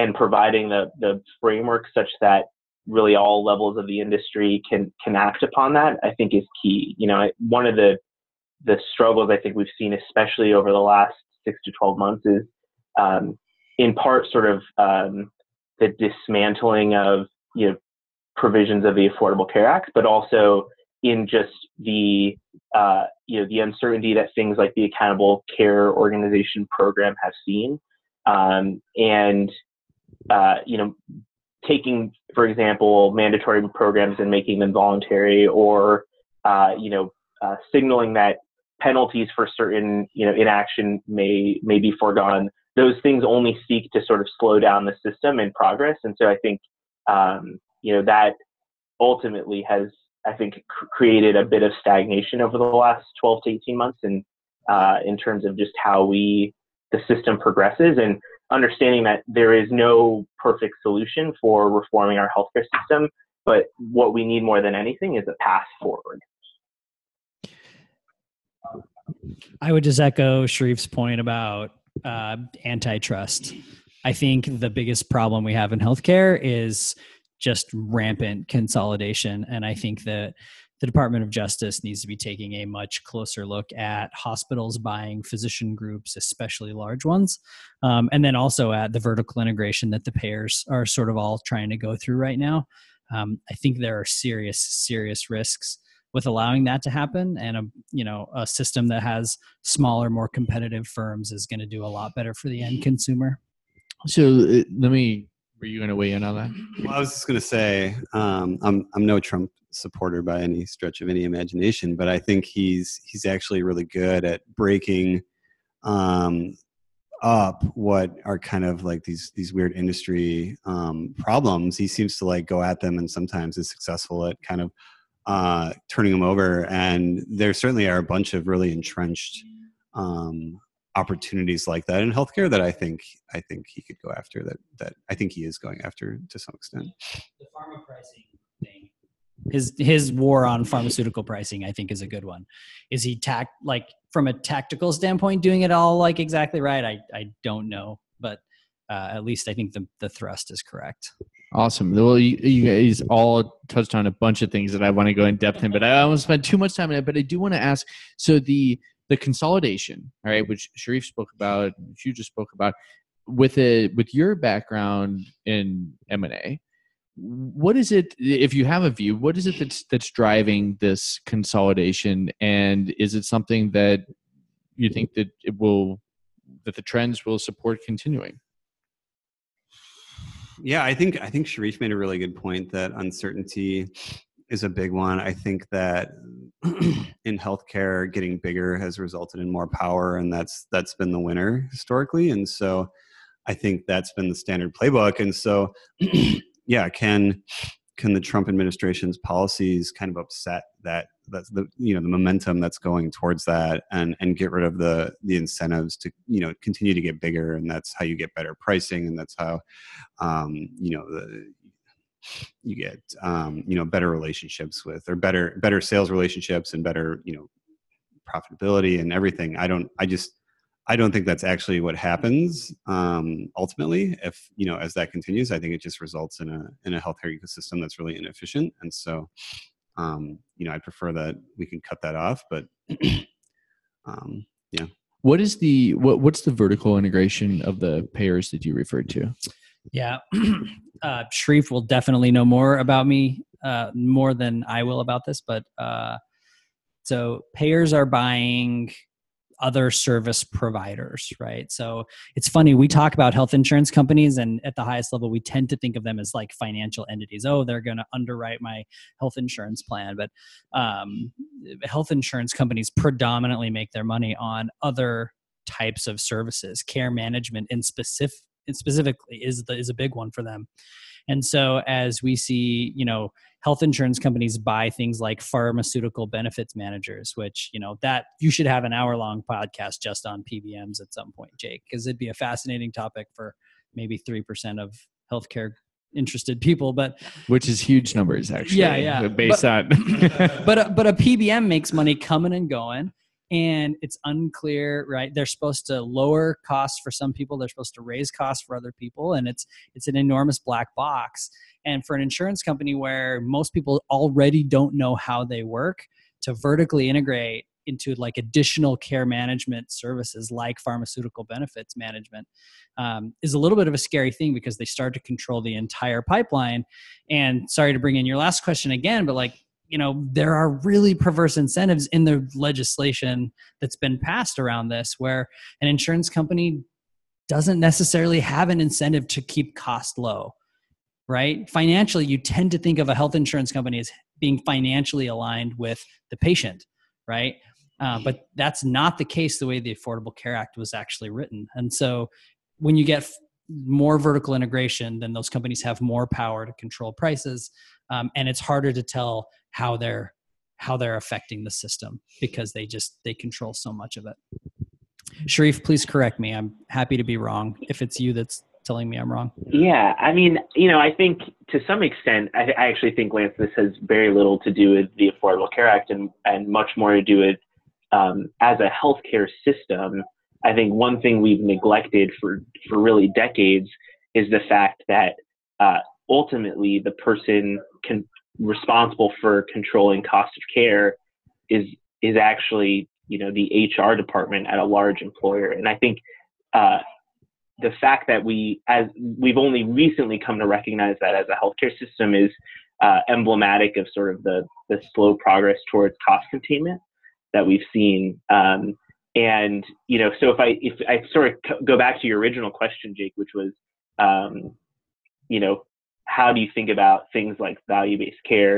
and providing the, the framework such that really all levels of the industry can, can act upon that, I think is key. You know, one of the, the struggles I think we've seen, especially over the last six to twelve months, is um, in part sort of um, the dismantling of, you know, provisions of the Affordable Care Act, but also in just the, uh, you know, the uncertainty that things like the Accountable Care Organization program have seen. Um, and, uh, you know, taking, for example, mandatory programs and making them voluntary, or, uh, you know, uh, signaling that penalties for certain, you know, inaction may, may be foregone. Those things only seek to sort of slow down the system and progress. And so I think, um, you know, that ultimately has, I think, cr- created a bit of stagnation over the last twelve to eighteen months in, uh, in terms of just how we, the system progresses, and understanding that there is no perfect solution for reforming our healthcare system. But what we need more than anything is a path forward. I would just echo Shareef's point about Uh, antitrust. I think the biggest problem we have in healthcare is just rampant consolidation. And I think that the Department of Justice needs to be taking a much closer look at hospitals buying physician groups, especially large ones. Um, and then also at the vertical integration that the payers are sort of all trying to go through right now. Um, I think there are serious, serious risks with allowing that to happen, and a you know a system that has smaller, more competitive firms is going to do a lot better for the end consumer. So uh, let me. Were you going to weigh in on that? Well, I was just going to say um, I'm I'm no Trump supporter by any stretch of any imagination, but I think he's he's actually really good at breaking um, up what are kind of like these these weird industry um, problems. He seems to like go at them, and sometimes is successful at kind of Uh, turning them over. And there certainly are a bunch of really entrenched um, opportunities like that in healthcare that I think I think he could go after. That that I think he is going after to some extent. The pharma pricing thing, his his war on pharmaceutical pricing, I think, is a good one. Is he tact like from a tactical standpoint doing it all like exactly right? I I don't know, but uh, at least I think the the thrust is correct. Awesome. Well, you, you guys all touched on a bunch of things that I want to go in depth in, but I don't want to spend too much time on it. But I do want to ask, so the the consolidation, all right, which Shareef spoke about, which you just spoke about, with a, with your background in M and A, what is it, if you have a view, what is it that's, that's driving this consolidation? And is it something that you think that it will, that the trends will support continuing? Yeah, I think I think Shareef made a really good point that uncertainty is a big one. I think that in healthcare, getting bigger has resulted in more power, and that's that's been the winner historically. And so I think that's been the standard playbook. And so, yeah, can can the Trump administration's policies kind of upset that, that's the, you know, the momentum that's going towards that, and, and get rid of the, the incentives to, you know, continue to get bigger. And that's how you get better pricing. And that's how, um, you know, the, you get, um, you know, better relationships with, or better, better sales relationships and better, you know, profitability and everything. I don't, I just, I don't think that's actually what happens. Um, ultimately, if, you know, as that continues, I think it just results in a, in a healthcare ecosystem that's really inefficient. And so, um, you know, I prefer that we can cut that off, but, um, yeah. What is the, what, what's the vertical integration of the payers that you referred to? Yeah. uh, Shareef will definitely know more about me, uh, more than I will about this, but, uh, so payers are buying other service providers, right? So it's funny, we talk about health insurance companies, and at the highest level, we tend to think of them as like financial entities. Oh, they're going to underwrite my health insurance plan. But um, health insurance companies predominantly make their money on other types of services. Care management in specific, specifically is the, is a big one for them. And so as we see, you know, health insurance companies buy things like pharmaceutical benefits managers, which, you know, that you should have an hour long podcast just on P B Ms at some point, Jake, because it'd be a fascinating topic for maybe three percent of healthcare interested people, but which is huge numbers actually. Yeah, yeah. Based but, on, but a, but a P B M makes money coming and going. And it's unclear, right? They're supposed to lower costs for some people. They're supposed to raise costs for other people. And it's it's an enormous black box. And for an insurance company where most people already don't know how they work, to vertically integrate into like additional care management services like pharmaceutical benefits management um, is a little bit of a scary thing, because they start to control the entire pipeline. And sorry to bring in your last question again, but like, you know, there are really perverse incentives in the legislation that's been passed around this, where an insurance company doesn't necessarily have an incentive to keep cost low, right? Financially, you tend to think of a health insurance company as being financially aligned with the patient, right? Uh, but that's not the case the way the Affordable Care Act was actually written. And so when you get f- more vertical integration, then those companies have more power to control prices. Um, and it's harder to tell how they're how they're affecting the system, because they just they control so much of it. Shareef, please correct me. I'm happy to be wrong if it's you that's telling me I'm wrong. Yeah, I mean, you know, I think to some extent, I, I actually think, Lance, this has very little to do with the Affordable Care Act and and much more to do with um, as a healthcare system. I think one thing we've neglected for for really decades is the fact that uh, ultimately the person can. responsible for controlling cost of care is is actually, you know, the H R department at a large employer. And I think uh, the fact that we, as we've only recently come to recognize that as a healthcare system, is uh, emblematic of sort of the the slow progress towards cost containment that we've seen. Um, and you know, so if I if I sort of go back to your original question, Jake, which was, um, you know. how do you think about things like value-based care?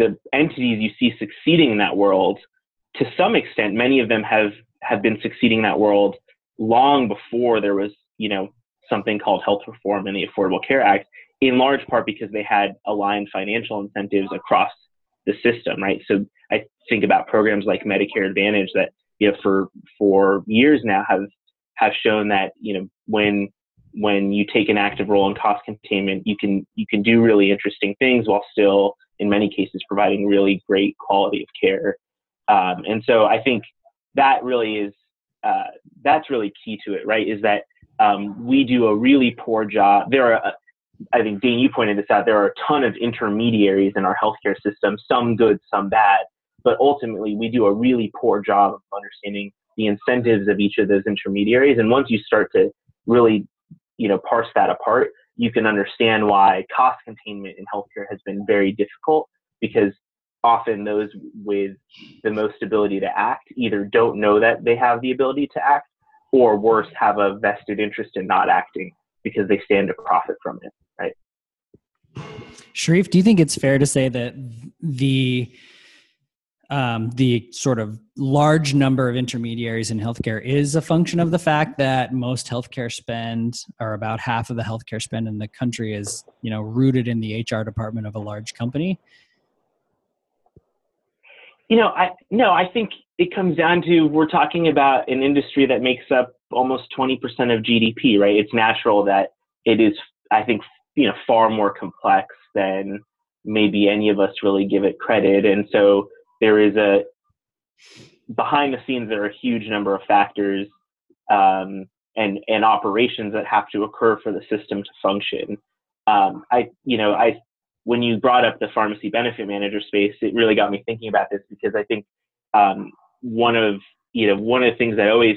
The entities you see succeeding in that world, to some extent, many of them have, have been succeeding in that world long before there was, you know, something called health reform in the Affordable Care Act, in large part because they had aligned financial incentives across the system, right? So I think about programs like Medicare Advantage that, you know, for, for years now have, have shown that, you know, when, when you take an active role in cost containment, you can you can do really interesting things while still, in many cases, providing really great quality of care. Um, and so I think that really is, uh, that's really key to it, right? Is that um, we do a really poor job. There are, I think, Dane, you pointed this out, there are a ton of intermediaries in our healthcare system, some good, some bad, but ultimately we do a really poor job of understanding the incentives of each of those intermediaries. And once you start to really you know, parse that apart, you can understand why cost containment in healthcare has been very difficult, because often those with the most ability to act either don't know that they have the ability to act, or worse, have a vested interest in not acting because they stand to profit from it, right? Shareef, do you think it's fair to say that the um, the sort of large number of intermediaries in healthcare is a function of the fact that most healthcare spend, or about half of the healthcare spend in the country, is, you know, rooted in the H R department of a large company? You know, I, no, I think it comes down to, we're talking about an industry that makes up almost twenty percent of G D P, right? It's natural that it is, I think, you know, far more complex than maybe any of us really give it credit. And so there is a, behind the scenes, there are a huge number of factors um, and, and operations that have to occur for the system to function. Um, I, you know, I, when you brought up the pharmacy benefit manager space, it really got me thinking about this, because I think um, one of, you know, one of the things that always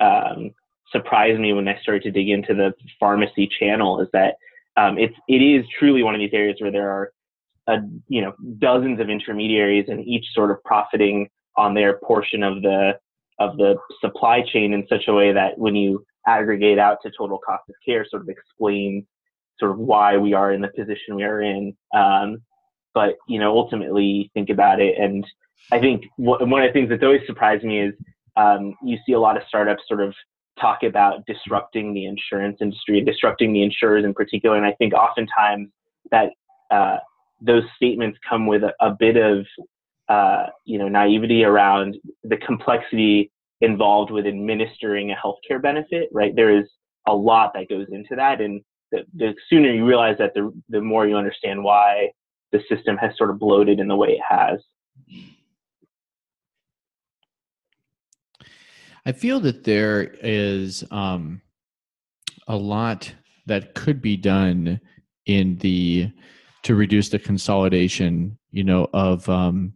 um, surprised me when I started to dig into the pharmacy channel is that um, it's, it is truly one of these areas where there are, a, you know, dozens of intermediaries, and each sort of profiting on their portion of the, of the supply chain in such a way that when you aggregate out to total cost of care, sort of explains sort of why we are in the position we are in. Um, but, you know, ultimately think about it. And I think wh- one of the things that's always surprised me is um, you see a lot of startups sort of talk about disrupting the insurance industry, disrupting the insurers in particular. And I think oftentimes that uh, those statements come with a, a bit of, uh, you know, naivety around the complexity involved with administering a healthcare benefit, right? There is a lot that goes into that. And The, the sooner you realize that, the the more you understand why the system has sort of bloated in the way it has. I feel that there is um, a lot that could be done in the to reduce the consolidation, you know, of um,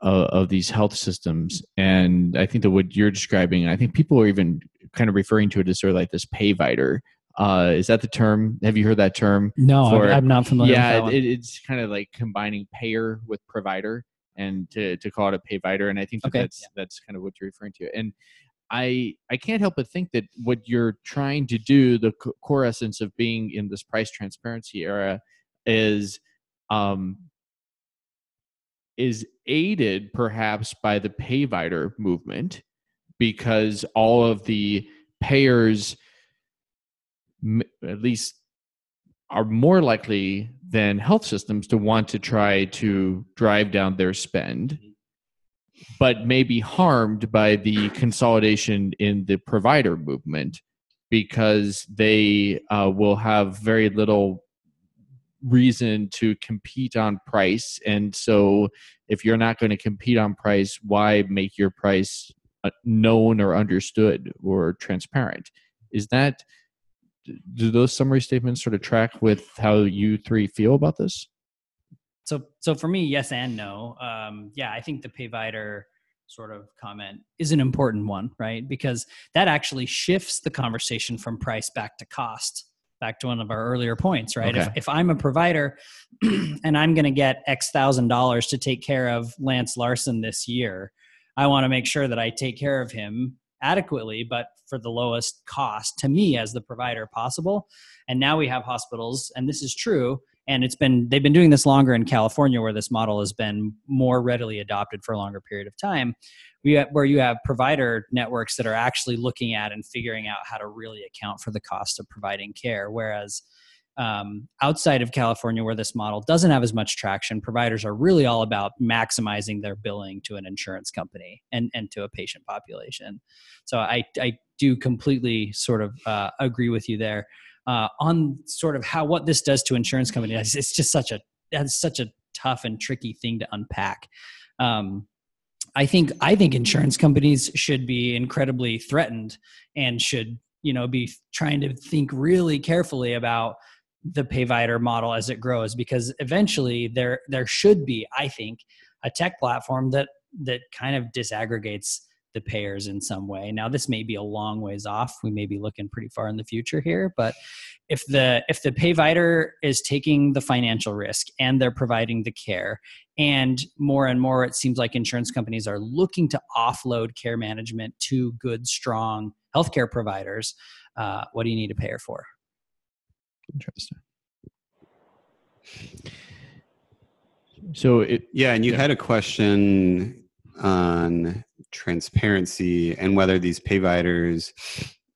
uh, of these health systems, and I think that what you're describing, I think people are even kind of referring to it as sort of like this payvider. Uh, is that the term? Have you heard that term? No, for, I'm not familiar yeah, with that one. It, it's kind of like combining payer with provider, and to, to call it a payvider. And I think that okay. that's, yeah. that's kind of what you're referring to. And I, I can't help but think that what you're trying to do, the co- core essence of being in this price transparency era, is, um, is aided perhaps by the payvider movement, because all of the payers, at least, are more likely than health systems to want to try to drive down their spend, but may be harmed by the consolidation in the provider movement, because they uh, will have very little reason to compete on price. And so if you're not going to compete on price, why make your price known or understood or transparent? Is that... Do those summary statements sort of track with how you three feel about this? So, so for me, yes and no. Um, yeah, I think the payvider sort of comment is an important one, right? Because that actually shifts the conversation from price back to cost, back to one of our earlier points, right? Okay. If, if I'm a provider and I'm going to get X thousand dollars to take care of Lance Larsen this year, I want to make sure that I take care of him adequately, but for the lowest cost to me as the provider possible. And now we have hospitals, and this is true, and it's been, they've been doing this longer in California, where this model has been more readily adopted for a longer period of time, we have, where you have provider networks that are actually looking at and figuring out how to really account for the cost of providing care. Whereas um, outside of California, where this model doesn't have as much traction, providers are really all about maximizing their billing to an insurance company and, and to a patient population. So I, I do completely sort of, uh, agree with you there, uh, on sort of how, what this does to insurance companies. It's just such a, that's such a tough and tricky thing to unpack. Um, I think, I think insurance companies should be incredibly threatened and should, you know, be trying to think really carefully about the payvider model as it grows, because eventually there there should be, I think, a tech platform that that kind of disaggregates the payers in some way. Now, this may be a long ways off. We may be looking pretty far in the future here, but if the if the payvider is taking the financial risk and they're providing the care, and more and more it seems like insurance companies are looking to offload care management to good, strong healthcare providers, uh, what do you need a payer for? Interesting. So it, yeah. And you yeah. had a question on transparency and whether these payviders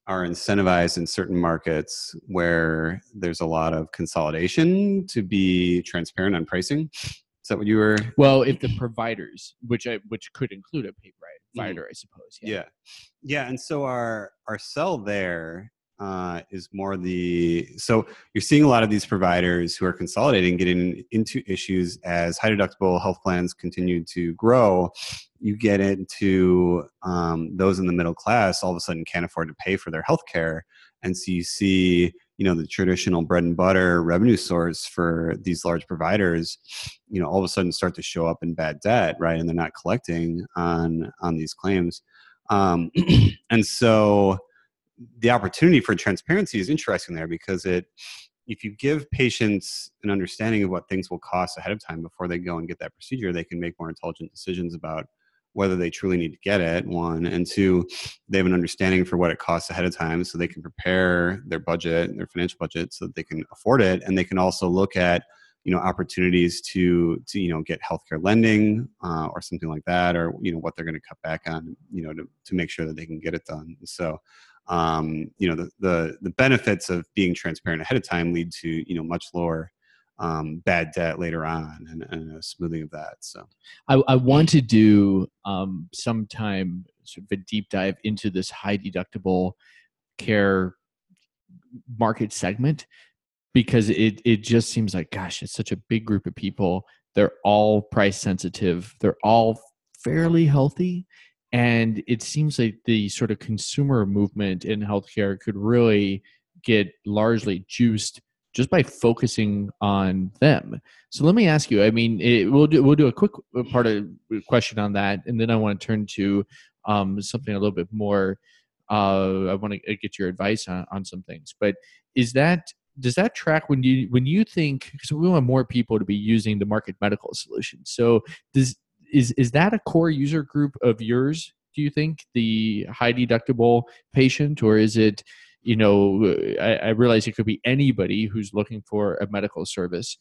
are incentivized in certain markets where there's a lot of consolidation to be transparent on pricing. Is that what you were? Well, if the providers, which I, which could include a provider, mm. I suppose. Yeah. yeah. Yeah. And so our, our sell there uh, is more the, so you're seeing a lot of these providers who are consolidating, getting into issues as high deductible health plans continue to grow. You get into um, those in the middle class all of a sudden can't afford to pay for their healthcare. And so you see, you know, the traditional bread and butter revenue source for these large providers, you know, all of a sudden start to show up in bad debt, right? And they're not collecting on, on these claims. Um, and so the opportunity for transparency is interesting there because it, if you give patients an understanding of what things will cost ahead of time before they go and get that procedure, they can make more intelligent decisions about whether they truly need to get it, one, and two, they have an understanding for what it costs ahead of time so they can prepare their budget, their financial budget, so that they can afford it. And they can also look at, you know, opportunities to, to you know, get healthcare lending uh, or something like that, or, you know, what they're going to cut back on, you know, to, to make sure that they can get it done. So, um, you know, the, the, the benefits of being transparent ahead of time lead to, you know, much lower Um, bad debt later on and, and a smoothing of that. So I, I want to do um, sometime sort of a deep dive into this high deductible care market segment, because it, it just seems like, gosh, it's such a big group of people. They're all price sensitive. They're all fairly healthy. And it seems like the sort of consumer movement in healthcare could really get largely juiced just by focusing on them. So let me ask you, I mean, it, we'll do, we'll do a quick part of question on that. And then I want to turn to um, something a little bit more. Uh, I want to get your advice on, on some things, but is that, does that track when you, when you think, because we want more people to be using the Markit Medical solution. So does, is, is that a core user group of yours? Do you think the high deductible patient, or is it, you know, I, I realize it could be anybody who's looking for a medical service,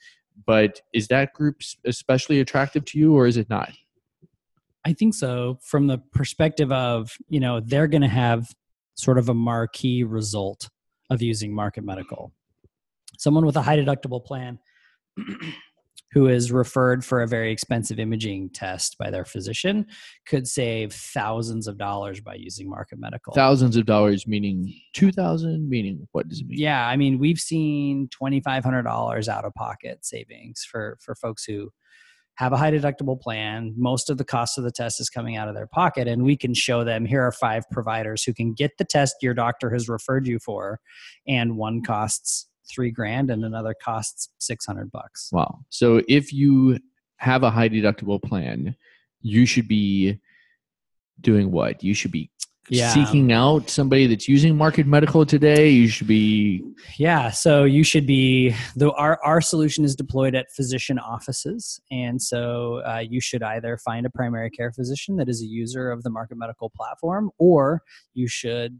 but is that group especially attractive to you, or is it not? I think so. From the perspective of, you know, they're going to have sort of a marquee result of using Markit Medical. Someone with a high deductible plan who is referred for a very expensive imaging test by their physician could save thousands of dollars by using Markit Medical. Thousands of dollars, meaning two thousand, meaning what does it mean? Yeah. I mean, we've seen twenty-five hundred dollars out of pocket savings for, for folks who have a high deductible plan. Most of the cost of the test is coming out of their pocket, and we can show them, here are five providers who can get the test your doctor has referred you for. And one costs three grand and another costs six hundred bucks. Wow. So if you have a high deductible plan, you should be doing what? You should be yeah. seeking out somebody that's using Markit Medical today. You should be. Yeah. So you should be, though our, our solution is deployed at physician offices. And so uh, you should either find a primary care physician that is a user of the Markit Medical platform, or you should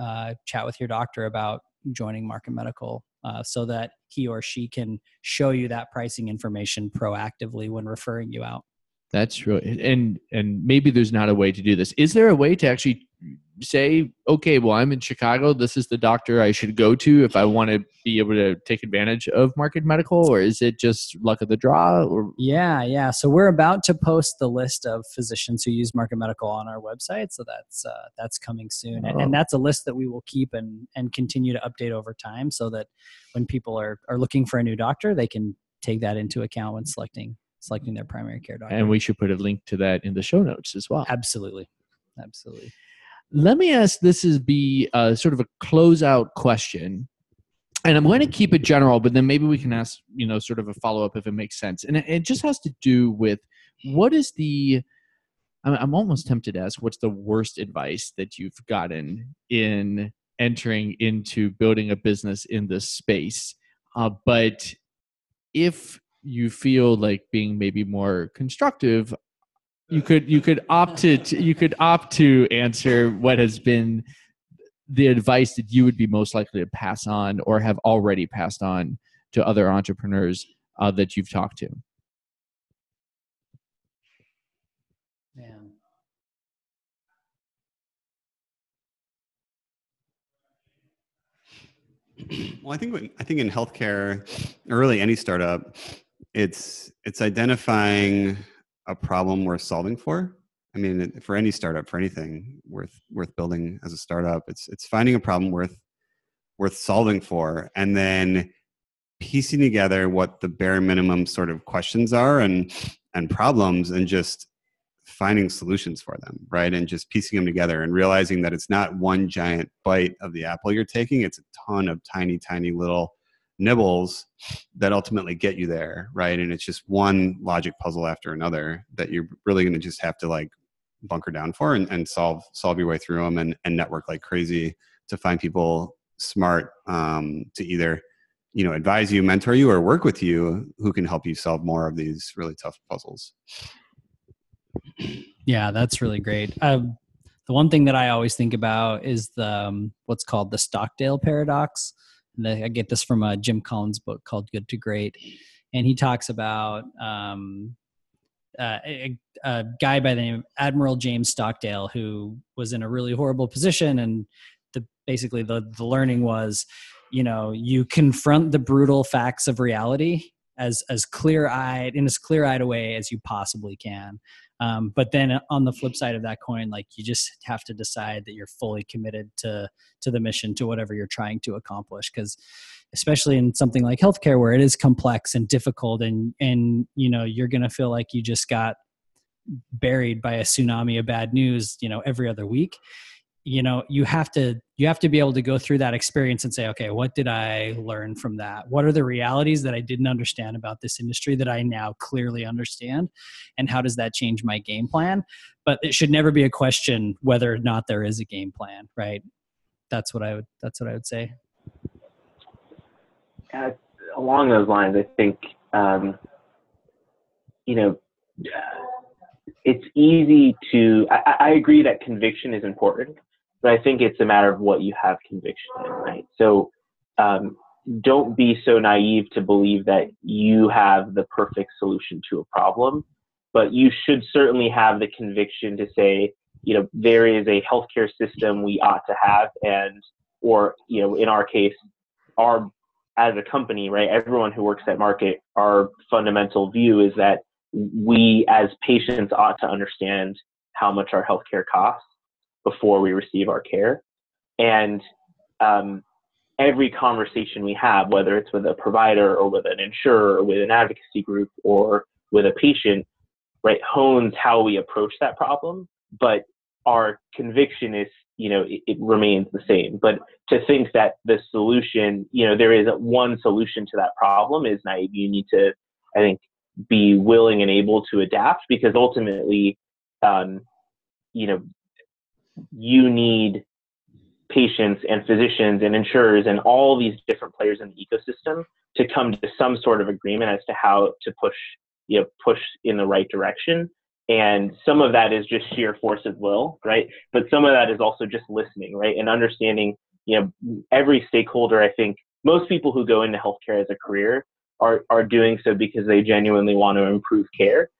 uh, chat with your doctor about joining Markit Medical. Uh, so that he or she can show you that pricing information proactively when referring you out. That's really, and and maybe there's not a way to do this. Is there a way to actually say, okay, well, I'm in Chicago. This is the doctor I should go to if I want to be able to take advantage of Markit Medical, or is it just luck of the draw? Or? Yeah, yeah. So we're about to post the list of physicians who use Markit Medical on our website. So that's uh, that's coming soon. Oh. And, and that's a list that we will keep and, and continue to update over time so that when people are, are looking for a new doctor, they can take that into account when selecting selecting their primary care doctor. And we should put a link to that in the show notes as well. Absolutely. Absolutely. Let me ask, this is be uh, sort of a closeout question, and I'm going to keep it general, but then maybe we can ask, you know, sort of a follow-up if it makes sense. And it just has to do with what is the, I'm almost tempted to ask, what's the worst advice that you've gotten in entering into building a business in this space? Uh, but if you feel like being maybe more constructive, You could you could opt to you could opt to answer what has been the advice that you would be most likely to pass on or have already passed on to other entrepreneurs uh, that you've talked to. Well, I think I think in healthcare, or really any startup, it's it's identifying a problem worth solving for. I mean, for any startup, for anything worth worth building as a startup, it's it's finding a problem worth worth solving for, and then piecing together what the bare minimum sort of questions are and and problems, and just finding solutions for them, right? And just piecing them together and realizing that it's not one giant bite of the apple you're taking. It's a ton of tiny, tiny little nibbles that ultimately get you there, right? And it's just one logic puzzle after another that you're really going to just have to like bunker down for and, and solve solve your way through them, and, and network like crazy to find people smart um, to either, you know, advise you, mentor you, or work with you who can help you solve more of these really tough puzzles. Yeah, that's really great. Um, the one thing that I always think about is the um, what's called the Stockdale paradox. And I get this from a Jim Collins book called Good to Great. And he talks about um, uh, a, a guy by the name of Admiral James Stockdale, who was in a really horrible position. And the, basically the, the learning was, you know, you confront the brutal facts of reality as, as clear-eyed, in as clear-eyed a way as you possibly can. Um, but then on the flip side of that coin, like you just have to decide that you're fully committed to to the mission, to whatever you're trying to accomplish. Because especially in something like healthcare, where it is complex and difficult, and and you know you're gonna feel like you just got buried by a tsunami of bad news, you know, every other week. You know, you have to you have to be able to go through that experience and say, okay, what did I learn from that? What are the realities that I didn't understand about this industry that I now clearly understand? And how does that change my game plan? But it should never be a question whether or not there is a game plan, right? That's what I would that's what I would say. Uh, along those lines, I think um, you know, it's easy to I, I agree that conviction is important. But I think it's a matter of what you have conviction in, right? So um, don't be so naive to believe that you have the perfect solution to a problem, but you should certainly have the conviction to say, you know, there is a healthcare system we ought to have, and, or, you know, in our case, our, as a company, right, everyone who works at Markit, our fundamental view is that we as patients ought to understand how much our healthcare costs before we receive our care. And um, every conversation we have, whether it's with a provider or with an insurer or with an advocacy group or with a patient, right, hones how we approach that problem. But our conviction is, you know, it, it remains the same. But to think that the solution, you know, there is one solution to that problem is naive. You need to, I think, be willing and able to adapt, because ultimately, um, you know, you need patients and physicians and insurers and all these different players in the ecosystem to come to some sort of agreement as to how to push, you know, push in the right direction. And some of that is just sheer force of will, right? But some of that is also just listening, right? And understanding, you know, every stakeholder. I think most people who go into healthcare as a career are, are doing so because they genuinely want to improve care.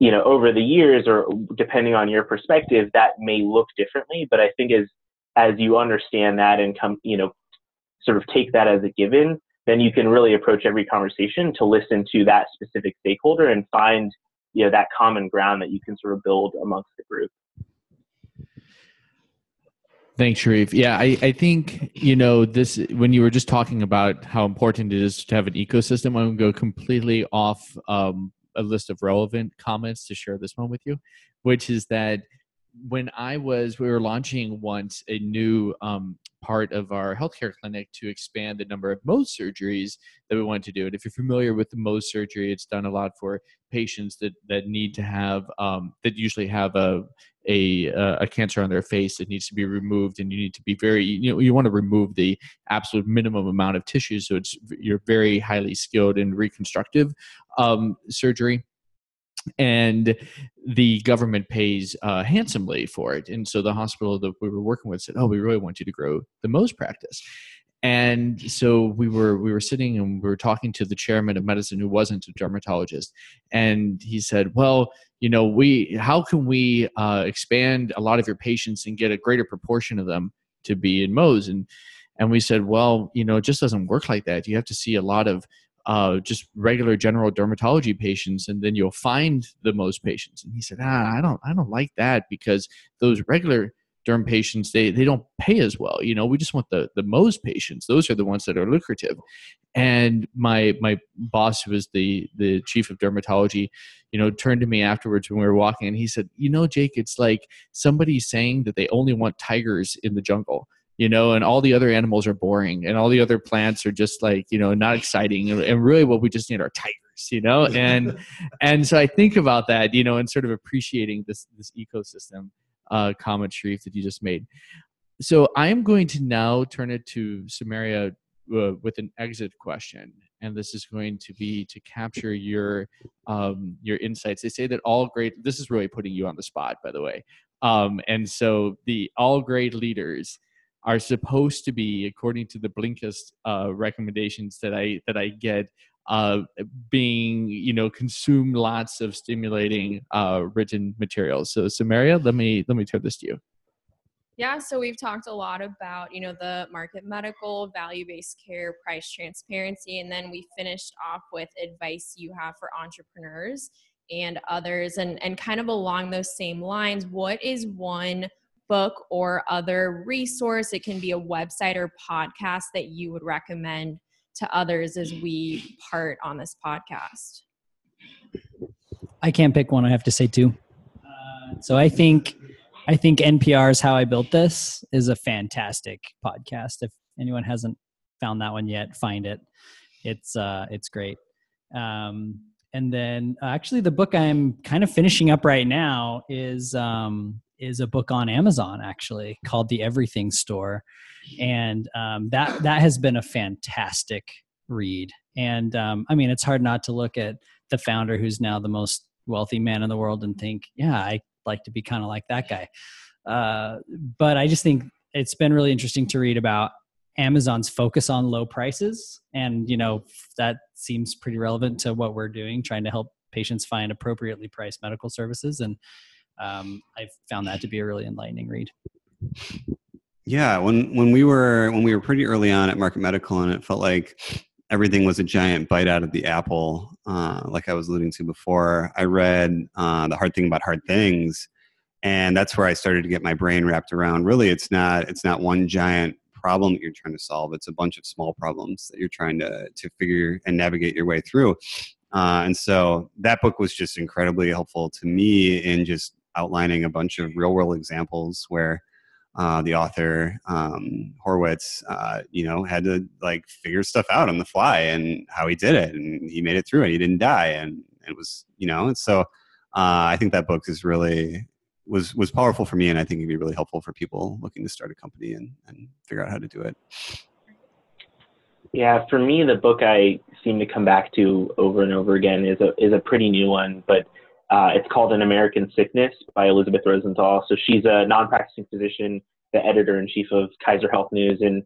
You know, over the years, or depending on your perspective, that may look differently. But I think as as you understand that and come, you know, sort of take that as a given, then you can really approach every conversation to listen to that specific stakeholder and find, you know, that common ground that you can sort of build amongst the group. Thanks, Shareef. Yeah, I, I think, you know, this, when you were just talking about how important it is to have an ecosystem, I'm going to go completely off um, a list of relevant comments to share this one with you, which is that when I was, we were launching once a new um, part of our healthcare clinic to expand the number of Mohs surgeries that we wanted to do. And if you're familiar with the Mohs surgery, it's done a lot for patients that, that need to have, um, that usually have a, a, a cancer on their face that needs to be removed. And you need to be very, you know, you want to remove the absolute minimum amount of tissue. So it's, you're very highly skilled in reconstructive um, surgery. And the government pays uh, handsomely for it. And so the hospital that we were working with said, oh, we really want you to grow the Mohs practice. And so we were we were sitting and we were talking to the chairman of medicine, who wasn't a dermatologist. And he said, well, you know, we how can we uh, expand a lot of your patients and get a greater proportion of them to be in Mohs? And And we said, well, you know, it just doesn't work like that. You have to see a lot of uh, just regular general dermatology patients, and then you'll find the most patients. And he said, ah, I don't, I don't like that, because those regular derm patients, they, they don't pay as well. You know, we just want the, the Mohs patients. Those are the ones that are lucrative. And my, my boss, who was the, the chief of dermatology, you know, turned to me afterwards when we were walking, and he said, you know, Jake, it's like somebody saying that they only want tigers in the jungle, you know, and all the other animals are boring, and all the other plants are just like, you know, not exciting. And really what we just need are tigers, you know? And, and so I think about that, you know, and sort of appreciating this, this ecosystem uh, comment, Shareef, that you just made. So I'm going to now turn it to Samaria uh, with an exit question. And this is going to be to capture your, um, your insights. They say that all great, this is really putting you on the spot, by the way. Um, and so the all great leaders are supposed to be, according to the Blinkist uh, recommendations that I that I get, uh, being, you know, consume lots of stimulating uh, written materials. So Samaria, let me let me turn this to you. Yeah, so we've talked a lot about, you know, the Markit Medical, value-based care, price transparency, and then we finished off with advice you have for entrepreneurs and others. And, and kind of along those same lines, what is one book or other resource, it can be a website or podcast, that you would recommend to others as we part on this podcast? I can't pick one. I have to say two. Uh, so I think I think N P R's How I Built This is a fantastic podcast. If anyone hasn't found that one yet, find it. It's uh, it's great. Um, and then uh, actually, the book I'm kind of finishing up right now is. Um, is a book on Amazon, actually, called The Everything Store. And um, that that has been a fantastic read. And um, I mean, it's hard not to look at the founder, who's now the most wealthy man in the world, and think, yeah, I'd like to be kind of like that guy. Uh, but I just think it's been really interesting to read about Amazon's focus on low prices. And, you know, that seems pretty relevant to what we're doing, trying to help patients find appropriately priced medical services. And Um, I found that to be a really enlightening read. Yeah, when when we were when we were pretty early on at Markit Medical, and it felt like everything was a giant bite out of the apple, uh, like I was alluding to before, I read uh, The Hard Thing About Hard Things, and that's where I started to get my brain wrapped around. Really, it's not it's not one giant problem that you're trying to solve. It's a bunch of small problems that you're trying to to figure and navigate your way through. Uh, and so that book was just incredibly helpful to me in just outlining a bunch of real-world examples where uh, the author, um, Horwitz, uh, you know, had to like figure stuff out on the fly, and how he did it, and he made it through, and he didn't die, and it was, you know. And so uh, I think that book is really was was powerful for me, and I think it'd be really helpful for people looking to start a company and, and figure out how to do it. Yeah, for me, the book I seem to come back to over and over again is a is a pretty new one, but. Uh, it's called An American Sickness by Elizabeth Rosenthal. So she's a non-practicing physician, the editor-in-chief of Kaiser Health News. And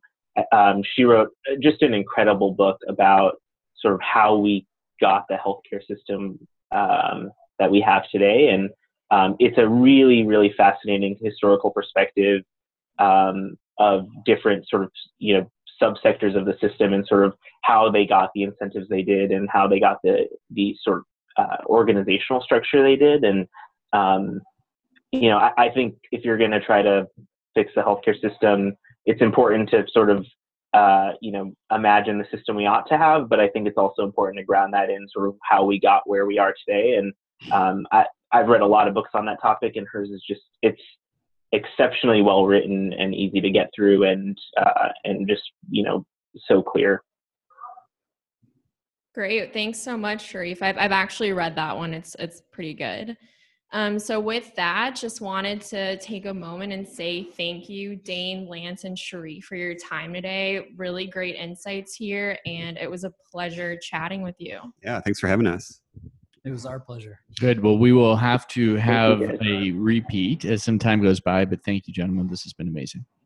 um, she wrote just an incredible book about sort of how we got the healthcare system um, that we have today. And um, it's a really, really fascinating historical perspective um, of different sort of, you know, subsectors of the system, and sort of how they got the incentives they did, and how they got the, the sort of Uh, organizational structure they did. And, um, you know, I, I think if you're going to try to fix the healthcare system, it's important to sort of, uh, you know, imagine the system we ought to have. But I think it's also important to ground that in sort of how we got where we are today. And um, I, I've read a lot of books on that topic, and hers is just, it's exceptionally well written and easy to get through, and, uh, and just, you know, so clear. Great. Thanks so much, Shareef. I've, I've actually read that one. It's it's pretty good. Um, so with that, just wanted to take a moment and say thank you, Dane, Lance, and Shareef, for your time today. Really great insights here, and it was a pleasure chatting with you. Yeah, thanks for having us. It was our pleasure. Good. Well, we will have to have a repeat as some time goes by, but thank you, gentlemen. This has been amazing.